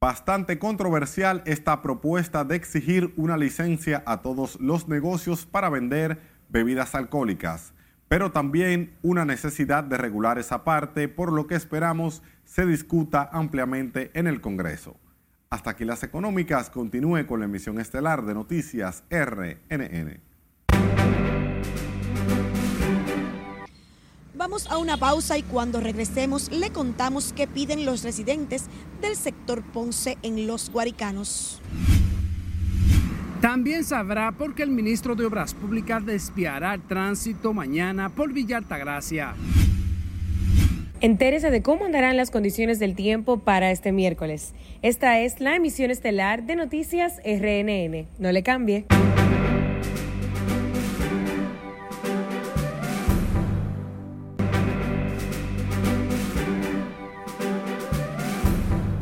Bastante controversial esta propuesta de exigir una licencia a todos los negocios para vender bebidas alcohólicas, pero también una necesidad de regular esa parte, por lo que esperamos se discuta ampliamente en el Congreso. Hasta aquí las económicas. Continúe con la emisión estelar de Noticias RNN. Vamos a una pausa y cuando regresemos le contamos qué piden los residentes del sector Ponce en Los Guaricanos. También sabrá por qué el ministro de Obras Públicas desviará el tránsito mañana por Villa Altagracia. Entérese de cómo andarán las condiciones del tiempo para este miércoles. Esta es la emisión estelar de Noticias RNN. No le cambie.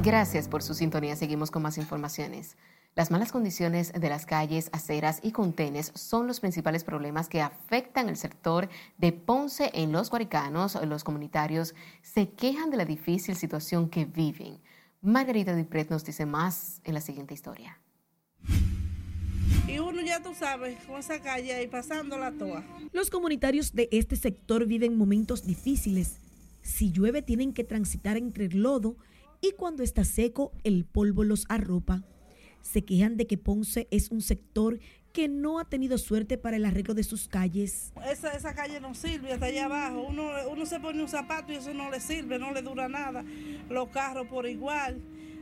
Gracias por su sintonía. Seguimos con más informaciones. Las malas condiciones de las calles, aceras y contenes son los principales problemas que afectan el sector de Ponce. En Los Guaricanos, los comunitarios se quejan de la difícil situación que viven. Margarita Di Pérez nos dice más en la siguiente historia. Y uno ya tú sabes, con esa calle ahí pasando la toa. Los comunitarios de este sector viven momentos difíciles. Si llueve tienen que transitar entre el lodo y cuando está seco el polvo los arropa. Se quejan de que Ponce es un sector que no ha tenido suerte para el arreglo de sus calles. Esa calle no sirve, hasta allá abajo. Uno se pone un zapato y eso no le sirve, no le dura nada. Los carros por igual.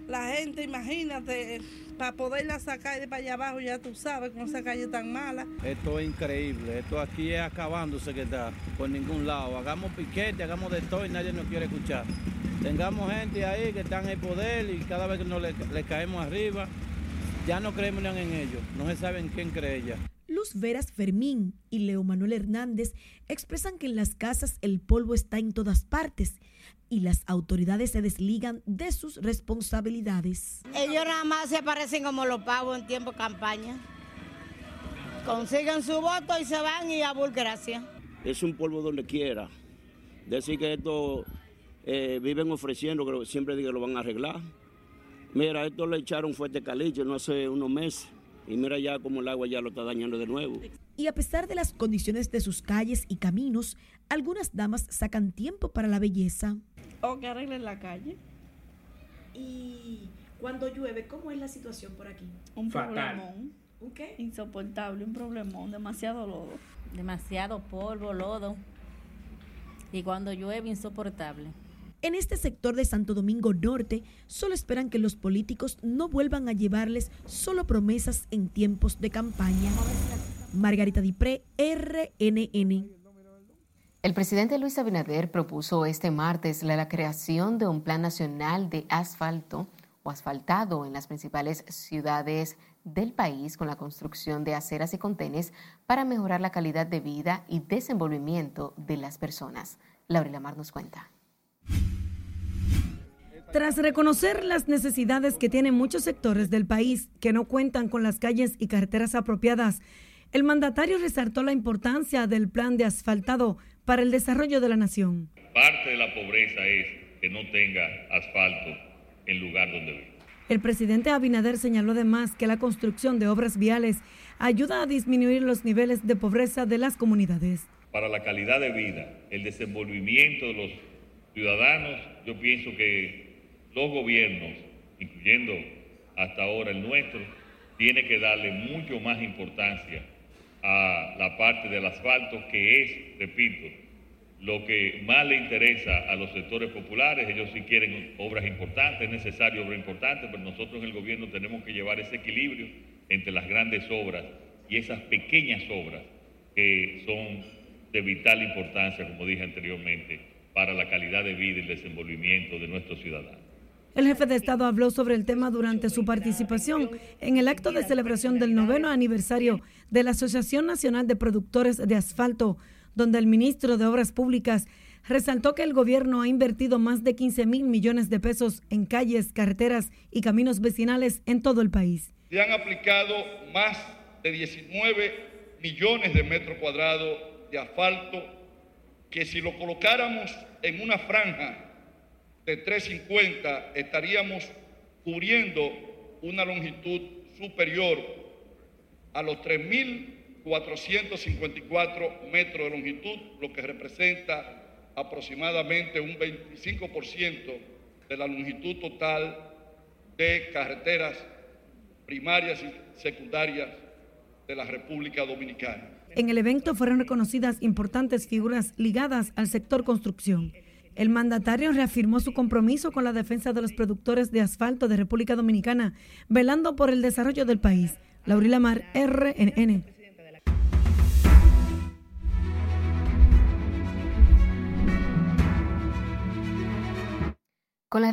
La gente, imagínate, para poderla sacar de para allá abajo, ya tú sabes, con esa calle tan mala. Esto es increíble, esto aquí es acabándose que está, por ningún lado. Hagamos piquete, hagamos de todo y nadie nos quiere escuchar. Tengamos gente ahí que está en el poder y cada vez que nos le caemos arriba, ya no creemos en ellos, no se sabe en quién cree ya. Luz Veras Fermín y Leo Manuel Hernández expresan que en las casas el polvo está en todas partes y las autoridades se desligan de sus responsabilidades. Ellos nada más se parecen como los pavos en tiempo de campaña. Consiguen su voto y se van y a burocracia. Es un polvo donde quiera. Decir que esto viven ofreciendo, pero siempre digo que lo van a arreglar. Mira, esto le echaron fuerte caliche no hace unos meses y mira ya como el agua ya lo está dañando de nuevo. Y a pesar de las condiciones de sus calles y caminos, algunas damas sacan tiempo para la belleza. O que arreglen la calle. Y cuando llueve, ¿cómo es la situación por aquí? Un problemón. ¿Un qué? Insoportable, un problemón, demasiado lodo. Demasiado polvo, lodo. Y cuando llueve, insoportable. En este sector de Santo Domingo Norte, solo esperan que los políticos no vuelvan a llevarles solo promesas en tiempos de campaña. Margarita Dipré, RNN. El presidente Luis Abinader propuso este martes la creación de un plan nacional de asfalto o asfaltado en las principales ciudades del país con la construcción de aceras y contenes para mejorar la calidad de vida y desenvolvimiento de las personas. Laura Lamar nos cuenta. Tras reconocer las necesidades que tienen muchos sectores del país que no cuentan con las calles y carreteras apropiadas, el mandatario resaltó la importancia del plan de asfaltado para el desarrollo de la nación. Parte de la pobreza es que no tenga asfalto en el lugar donde vive. El presidente Abinader señaló además que la construcción de obras viales ayuda a disminuir los niveles de pobreza de las comunidades. Para la calidad de vida, el desenvolvimiento de los ciudadanos, yo pienso que los gobiernos, incluyendo hasta ahora el nuestro, tiene que darle mucho más importancia a la parte del asfalto, que es, repito, lo que más le interesa a los sectores populares. Ellos sí quieren obras importantes, es necesario obras importantes, pero nosotros en el gobierno tenemos que llevar ese equilibrio entre las grandes obras y esas pequeñas obras que son de vital importancia, como dije anteriormente, para la calidad de vida y el desenvolvimiento de nuestros ciudadanos. El jefe de Estado habló sobre el tema durante su participación en el acto de celebración del 9º aniversario de la Asociación Nacional de Productores de Asfalto, donde el ministro de Obras Públicas resaltó que el gobierno ha invertido más de 15,000 millones de pesos en calles, carreteras y caminos vecinales en todo el país. Se han aplicado más de 19 millones de metros cuadrados de asfalto que si lo colocáramos en una franja de 350 estaríamos cubriendo una longitud superior a los 3,454 metros de longitud, lo que representa aproximadamente un 25% de la longitud total de carreteras primarias y secundarias de la República Dominicana. En el evento fueron reconocidas importantes figuras ligadas al sector construcción. El mandatario reafirmó su compromiso con la defensa de los productores de asfalto de República Dominicana, velando por el desarrollo del país. Laurila Mar, RNN. Con la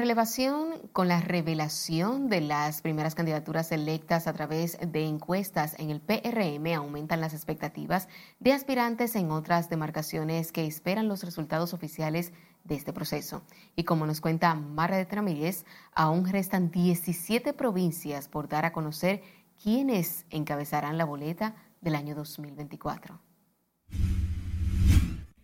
revelación de las primeras candidaturas electas a través de encuestas en el PRM, aumentan las expectativas de aspirantes en otras demarcaciones que esperan los resultados oficiales de este proceso. Y como nos cuenta Mara de Tramírez, aún restan 17 provincias por dar a conocer quiénes encabezarán la boleta del año 2024.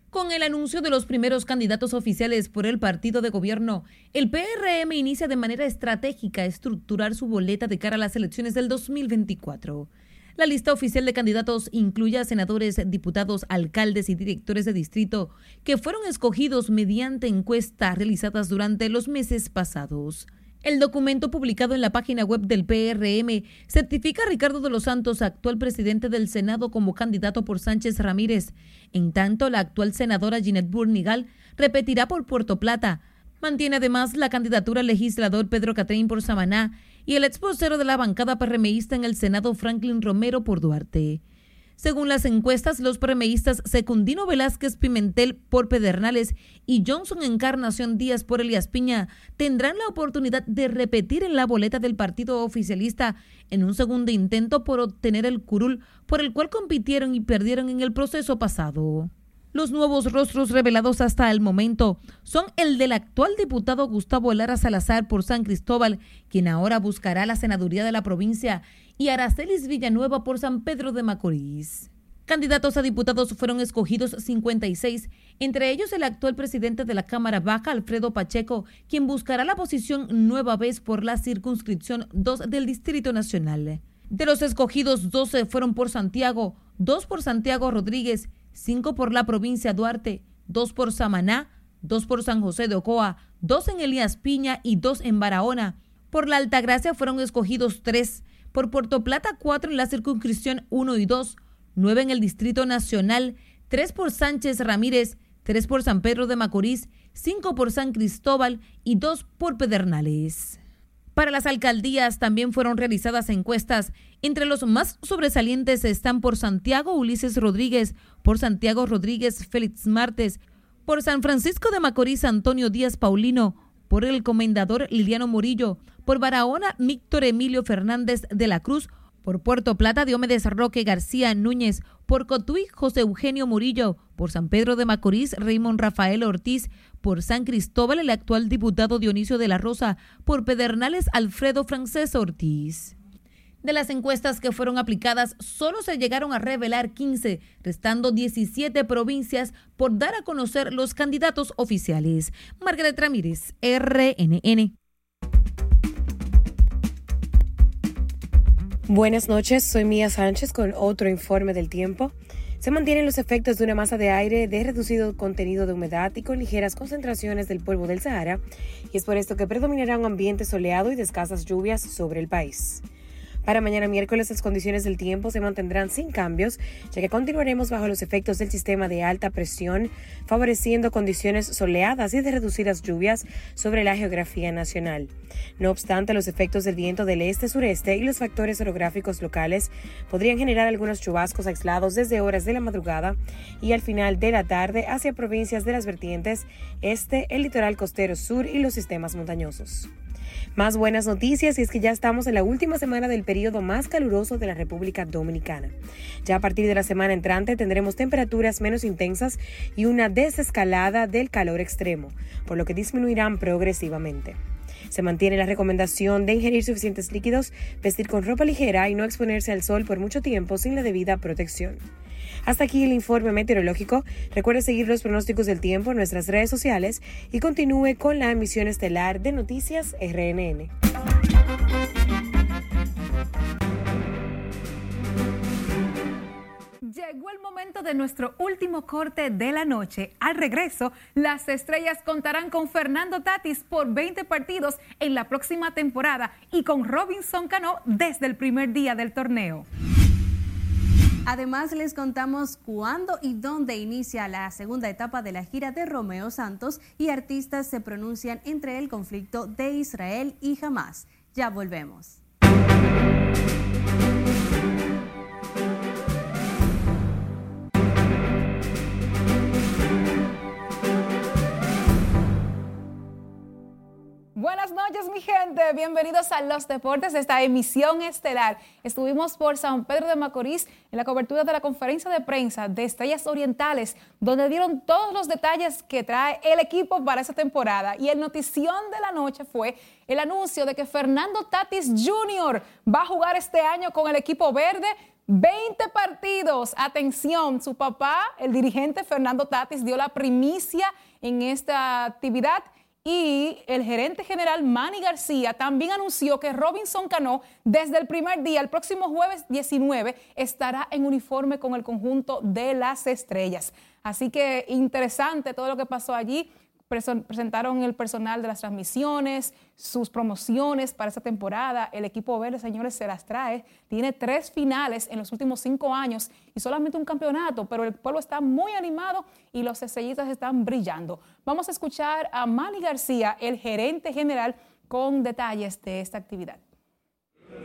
Con el anuncio de los primeros candidatos oficiales por el partido de gobierno, el PRM inicia de manera estratégica a estructurar su boleta de cara a las elecciones del 2024. La lista oficial de candidatos incluye a senadores, diputados, alcaldes y directores de distrito que fueron escogidos mediante encuestas realizadas durante los meses pasados. El documento publicado en la página web del PRM certifica a Ricardo de los Santos, actual presidente del Senado, como candidato por Sánchez Ramírez. En tanto, la actual senadora Ginette Burnigal repetirá por Puerto Plata. Mantiene además la candidatura al legislador Pedro Catrín por Samaná y el exportero de la bancada PRMista en el Senado, Franklin Romero, por Duarte. Según las encuestas, los PRMistas Secundino Velázquez Pimentel por Pedernales y Johnson Encarnación Díaz por Elías Piña tendrán la oportunidad de repetir en la boleta del partido oficialista en un segundo intento por obtener el curul por el cual compitieron y perdieron en el proceso pasado. Los nuevos rostros revelados hasta el momento son el del actual diputado Gustavo Lara Salazar por San Cristóbal, quien ahora buscará la senaduría de la provincia, y Aracelis Villanueva por San Pedro de Macorís. Candidatos a diputados fueron escogidos 56, entre ellos el actual presidente de la Cámara Baja, Alfredo Pacheco, quien buscará la posición nueva vez por la circunscripción 2 del Distrito Nacional. De los escogidos, 12 fueron por Santiago, 2 por Santiago Rodríguez, 5 por la provincia Duarte, 2 por Samaná, 2 por San José de Ocoa, 2 en Elías Piña y 2 en Barahona. Por la Altagracia fueron escogidos 3, por Puerto Plata 4 en la circunscripción 1 y 2, 9 en el Distrito Nacional, 3 por Sánchez Ramírez, 3 por San Pedro de Macorís, 5 por San Cristóbal y 2 por Pedernales. Para las alcaldías también fueron realizadas encuestas. Entre los más sobresalientes están por Santiago Ulises Rodríguez, por Santiago Rodríguez Félix Martes, por San Francisco de Macorís Antonio Díaz Paulino, por el comendador Liliano Murillo, por Barahona Víctor Emilio Fernández de la Cruz, por Puerto Plata Diomedes Roque García Núñez, por Cotuí José Eugenio Murillo, por San Pedro de Macorís Raymond Rafael Ortiz, por San Cristóbal el actual diputado Dionisio de la Rosa, por Pedernales Alfredo Francés Ortiz. De las encuestas que fueron aplicadas, solo se llegaron a revelar 15, restando 17 provincias por dar a conocer los candidatos oficiales. Margarita Ramírez, RNN. Buenas noches, soy Mía Sánchez con otro informe del tiempo. Se mantienen los efectos de una masa de aire de reducido contenido de humedad y con ligeras concentraciones del polvo del Sahara, y es por esto que predominará un ambiente soleado y de escasas lluvias sobre el país. Para mañana miércoles, las condiciones del tiempo se mantendrán sin cambios, ya que continuaremos bajo los efectos del sistema de alta presión, favoreciendo condiciones soleadas y de reducidas lluvias sobre la geografía nacional. No obstante, los efectos del viento del este-sureste y los factores orográficos locales podrían generar algunos chubascos aislados desde horas de la madrugada y al final de la tarde hacia provincias de las vertientes este, el litoral costero sur y los sistemas montañosos. Más buenas noticias, y es que ya estamos en la última semana del periodo más caluroso de la República Dominicana. Ya a partir de la semana entrante tendremos temperaturas menos intensas y una desescalada del calor extremo, por lo que disminuirán progresivamente. Se mantiene la recomendación de ingerir suficientes líquidos, vestir con ropa ligera y no exponerse al sol por mucho tiempo sin la debida protección. Hasta aquí el informe meteorológico. Recuerde seguir los pronósticos del tiempo en nuestras redes sociales y continúe con la emisión estelar de Noticias RNN. Llegó el momento de nuestro último corte de la noche. Al regreso, las estrellas contarán con Fernando Tatis por 20 partidos en la próxima temporada y con Robinson Cano desde el primer día del torneo. Además, les contamos cuándo y dónde inicia la segunda etapa de la gira de Romeo Santos y artistas se pronuncian entre el conflicto de Israel y Hamás. Ya volvemos. Buenas noches, mi gente. Bienvenidos a Los Deportes de esta emisión estelar. Estuvimos por San Pedro de Macorís en la cobertura de la conferencia de prensa de Estrellas Orientales, donde dieron todos los detalles que trae el equipo para esta temporada. Y el notición de la noche fue el anuncio de que Fernando Tatis Jr. va a jugar este año con el equipo verde 20 partidos. Atención, su papá, el dirigente Fernando Tatis, dio la primicia en esta actividad. Y el gerente general Manny García también anunció que Robinson Cano, desde el primer día, el próximo jueves 19, estará en uniforme con el conjunto de las Estrellas. Así que interesante todo lo que pasó allí. Presentaron el personal de las transmisiones, sus promociones para esta temporada. El equipo verde, señores, se las trae. Tiene 3 finales en los últimos 5 años y solamente un campeonato, pero el pueblo está muy animado y los estrellitas están brillando. Vamos a escuchar a Manny García, el gerente general, con detalles de esta actividad.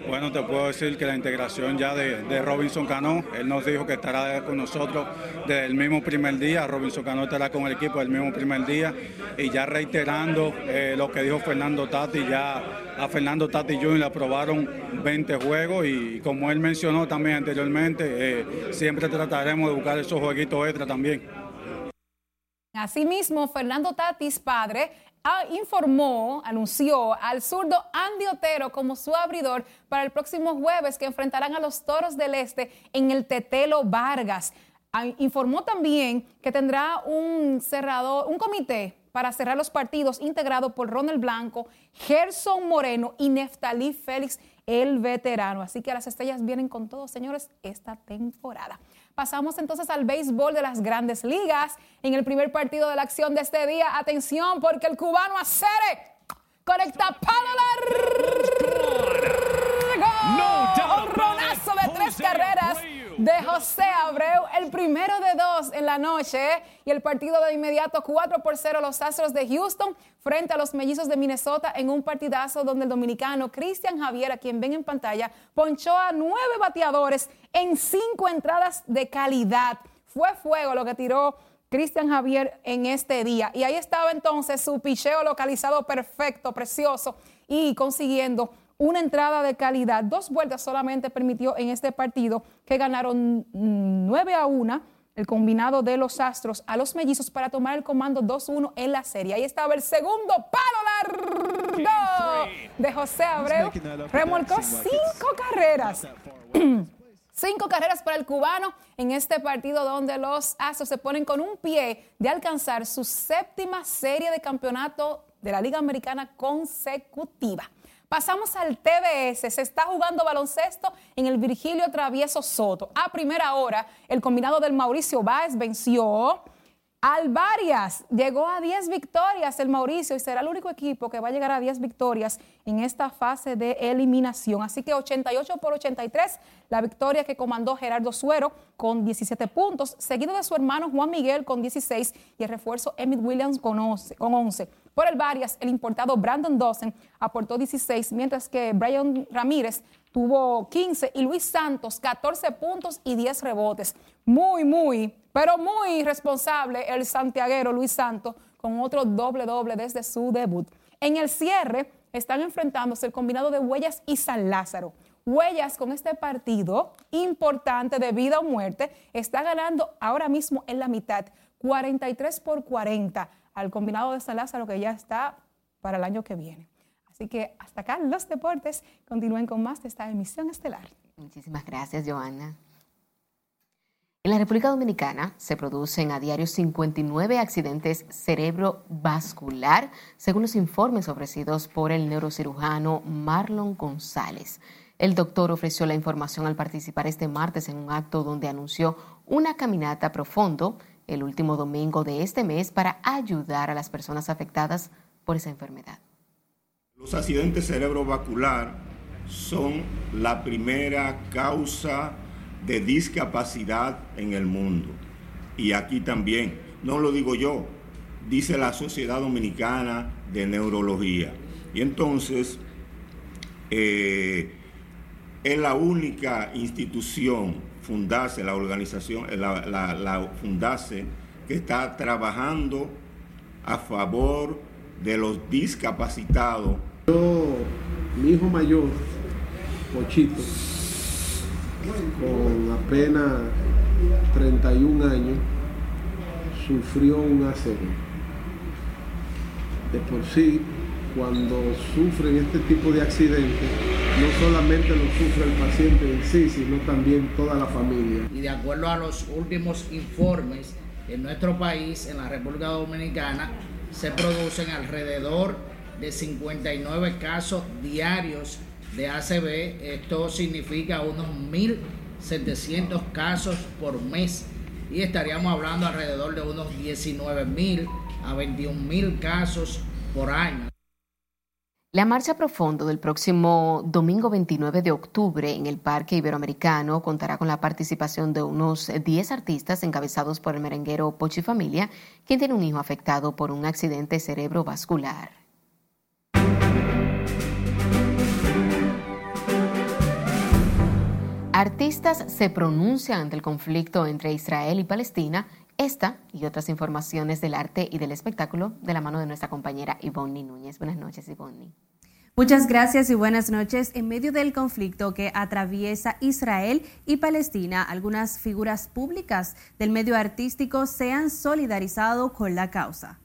Bueno, te puedo decir que la integración ya de Robinson Cano, él nos dijo que estará con nosotros desde el mismo primer día. Robinson Cano estará con el equipo del mismo primer día. Y ya reiterando lo que dijo Fernando Tatis, ya a Fernando Tatis Jr. le aprobaron 20 juegos y como él mencionó también anteriormente, siempre trataremos de buscar esos jueguitos extra también. Asimismo, Fernando Tatis, padre, anunció al zurdo Andy Otero como su abridor para el próximo jueves, que enfrentarán a los Toros del Este en el Tetelo Vargas. Informó también que tendrá un comité para cerrar los partidos integrado por Ronald Blanco, Gerson Moreno y Neftalí Félix, el veterano. Así que las estrellas vienen con todo, señores, esta temporada. Pasamos entonces al béisbol de las Grandes Ligas. En el primer partido de la acción de este día, atención, porque el cubano Acere conecta palo largo. Un ronazo de 3 carreras de José Abreu, el primero de 2 en la noche. Y el partido de inmediato, 4-0 los Astros de Houston frente a los Mellizos de Minnesota, en un partidazo donde el dominicano Cristian Javier, a quien ven en pantalla, ponchó a 9 bateadores en 5 entradas de calidad. Fue fuego lo que tiró Cristian Javier en este día. Y ahí estaba entonces su picheo localizado perfecto, precioso, y consiguiendo una entrada de calidad. 2 vueltas solamente permitió en este partido, que ganaron 9-1 el combinado de los Astros a los Mellizos para tomar el comando 2-1 en la serie. Ahí estaba el segundo palo largo de José Abreu. Remolcó 5 carreras. 5 carreras para el cubano en este partido donde los Astros se ponen con un pie de alcanzar su 7ª serie de campeonato de la Liga Americana consecutiva. Pasamos al TBS. Se está jugando baloncesto en el Virgilio Travieso Soto. A primera hora, el combinado del Mauricio Báez venció al Varias. Llegó a 10 victorias el Mauricio y será el único equipo que va a llegar a 10 victorias en esta fase de eliminación. Así que 88-83, la victoria que comandó Gerardo Suero con 17 puntos, seguido de su hermano Juan Miguel con 16 y el refuerzo Emmett Williams con 11. Por el Varias, el importado Brandon Dawson aportó 16, mientras que Brian Ramírez tuvo 15 y Luis Santos 14 puntos y 10 rebotes. Muy responsable el santiaguero Luis Santos con otro doble-doble desde su debut. En el cierre están enfrentándose el combinado de Huellas y San Lázaro. Huellas, con este partido importante de vida o muerte, está ganando ahora mismo en la mitad 43-40. Al combinado de San Lázaro, que ya está para el año que viene. Así que hasta acá los deportes. Continúen con más de esta emisión estelar. Muchísimas gracias, Johanna. En la República Dominicana se producen a diario 59 accidentes cerebrovascular, según los informes ofrecidos por el neurocirujano Marlon González. El doctor ofreció la información al participar este martes en un acto donde anunció una caminata profundo el último domingo de este mes para ayudar a las personas afectadas por esa enfermedad. Los accidentes cerebrovascular son la primera causa de discapacidad en el mundo. Y aquí también, no lo digo yo, dice la Sociedad Dominicana de Neurología. Y entonces, es la única institución fundarse, la organización, la fundarse, que está trabajando a favor de los discapacitados. Yo, mi hijo mayor, Pochito, con apenas 31 años, sufrió un ACV. De por sí, cuando sufren este tipo de accidentes, no solamente lo sufre el paciente en sí, sino también toda la familia. Y de acuerdo a los últimos informes, en nuestro país, en la República Dominicana, se producen alrededor de 59 casos diarios de ACV. Esto significa unos 1.700 casos por mes y estaríamos hablando alrededor de unos 19.000 a 21.000 casos por año. La marcha Profundo del próximo domingo 29 de octubre en el Parque Iberoamericano contará con la participación de unos 10 artistas encabezados por el merenguero Pochi Familia, quien tiene un hijo afectado por un accidente cerebrovascular. Artistas se pronuncian ante el conflicto entre Israel y Palestina. Esta y otras informaciones del arte y del espectáculo de la mano de nuestra compañera Ivonne Núñez. Buenas noches, Ivonne. Muchas gracias y buenas noches. En medio del conflicto que atraviesa Israel y Palestina, algunas figuras públicas del medio artístico se han solidarizado con la causa.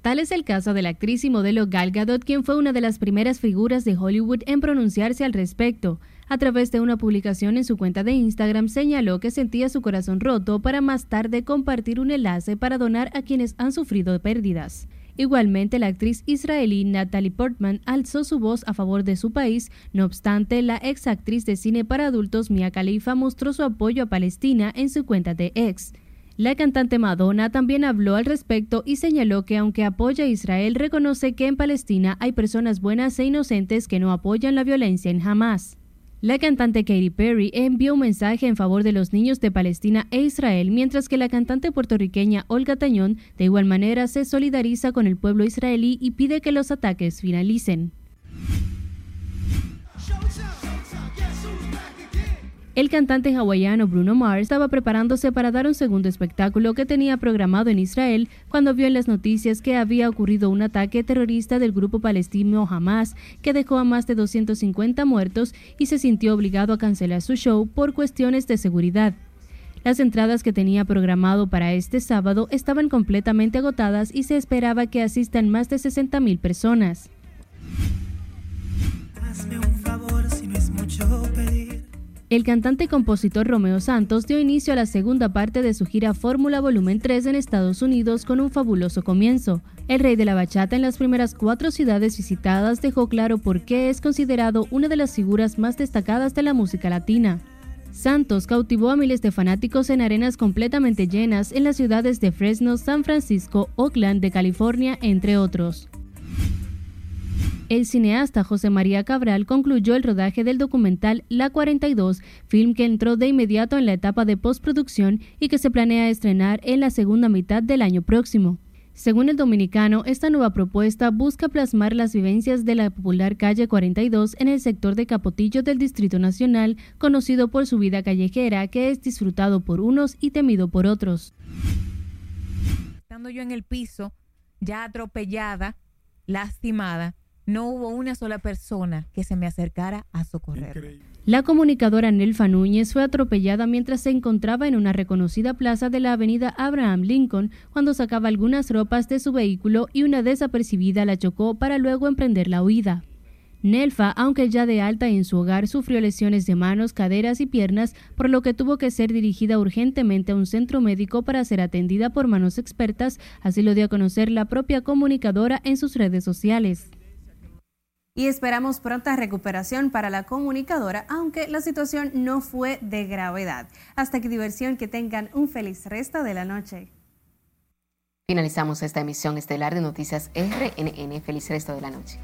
Tal es el caso de la actriz y modelo Gal Gadot, quien fue una de las primeras figuras de Hollywood en pronunciarse al respecto. A través de una publicación en su cuenta de Instagram, señaló que sentía su corazón roto para más tarde compartir un enlace para donar a quienes han sufrido pérdidas. Igualmente, la actriz israelí Natalie Portman alzó su voz a favor de su país. No obstante, la exactriz de cine para adultos Mia Khalifa mostró su apoyo a Palestina en su cuenta de X. La cantante Madonna también habló al respecto y señaló que aunque apoya a Israel, reconoce que en Palestina hay personas buenas e inocentes que no apoyan la violencia en Hamas. La cantante Katy Perry envió un mensaje en favor de los niños de Palestina e Israel, mientras que la cantante puertorriqueña Olga Tañón de igual manera se solidariza con el pueblo israelí y pide que los ataques finalicen. El cantante hawaiano Bruno Mars estaba preparándose para dar un segundo espectáculo que tenía programado en Israel cuando vio en las noticias que había ocurrido un ataque terrorista del grupo palestino Hamas que dejó a más de 250 muertos y se sintió obligado a cancelar su show por cuestiones de seguridad. Las entradas que tenía programado para este sábado estaban completamente agotadas y se esperaba que asistan más de 60.000 personas. Hazme un favor, si no es mucho pedir. El cantante y compositor Romeo Santos dio inicio a la segunda parte de su gira Fórmula Volumen 3 en Estados Unidos con un fabuloso comienzo. El rey de la bachata en las primeras 4 ciudades visitadas dejó claro por qué es considerado una de las figuras más destacadas de la música latina. Santos cautivó a miles de fanáticos en arenas completamente llenas en las ciudades de Fresno, San Francisco, Oakland de California, entre otros. El cineasta José María Cabral concluyó el rodaje del documental La 42, film que entró de inmediato en la etapa de postproducción y que se planea estrenar en la segunda mitad del año próximo. Según el dominicano, esta nueva propuesta busca plasmar las vivencias de la popular calle 42 en el sector de Capotillo del Distrito Nacional, conocido por su vida callejera, que es disfrutado por unos y temido por otros. Estando yo en el piso, ya atropellada, lastimada, no hubo una sola persona que se me acercara a socorrer. La comunicadora Nelfa Núñez fue atropellada mientras se encontraba en una reconocida plaza de la avenida Abraham Lincoln cuando sacaba algunas ropas de su vehículo y una desapercibida la chocó para luego emprender la huida. Nelfa, aunque ya de alta en su hogar, sufrió lesiones de manos, caderas y piernas, por lo que tuvo que ser dirigida urgentemente a un centro médico para ser atendida por manos expertas, así lo dio a conocer la propia comunicadora en sus redes sociales. Y esperamos pronta recuperación para la comunicadora, aunque la situación no fue de gravedad. Hasta aquí diversión, que tengan un feliz resto de la noche. Finalizamos esta emisión estelar de Noticias RNN. Feliz resto de la noche.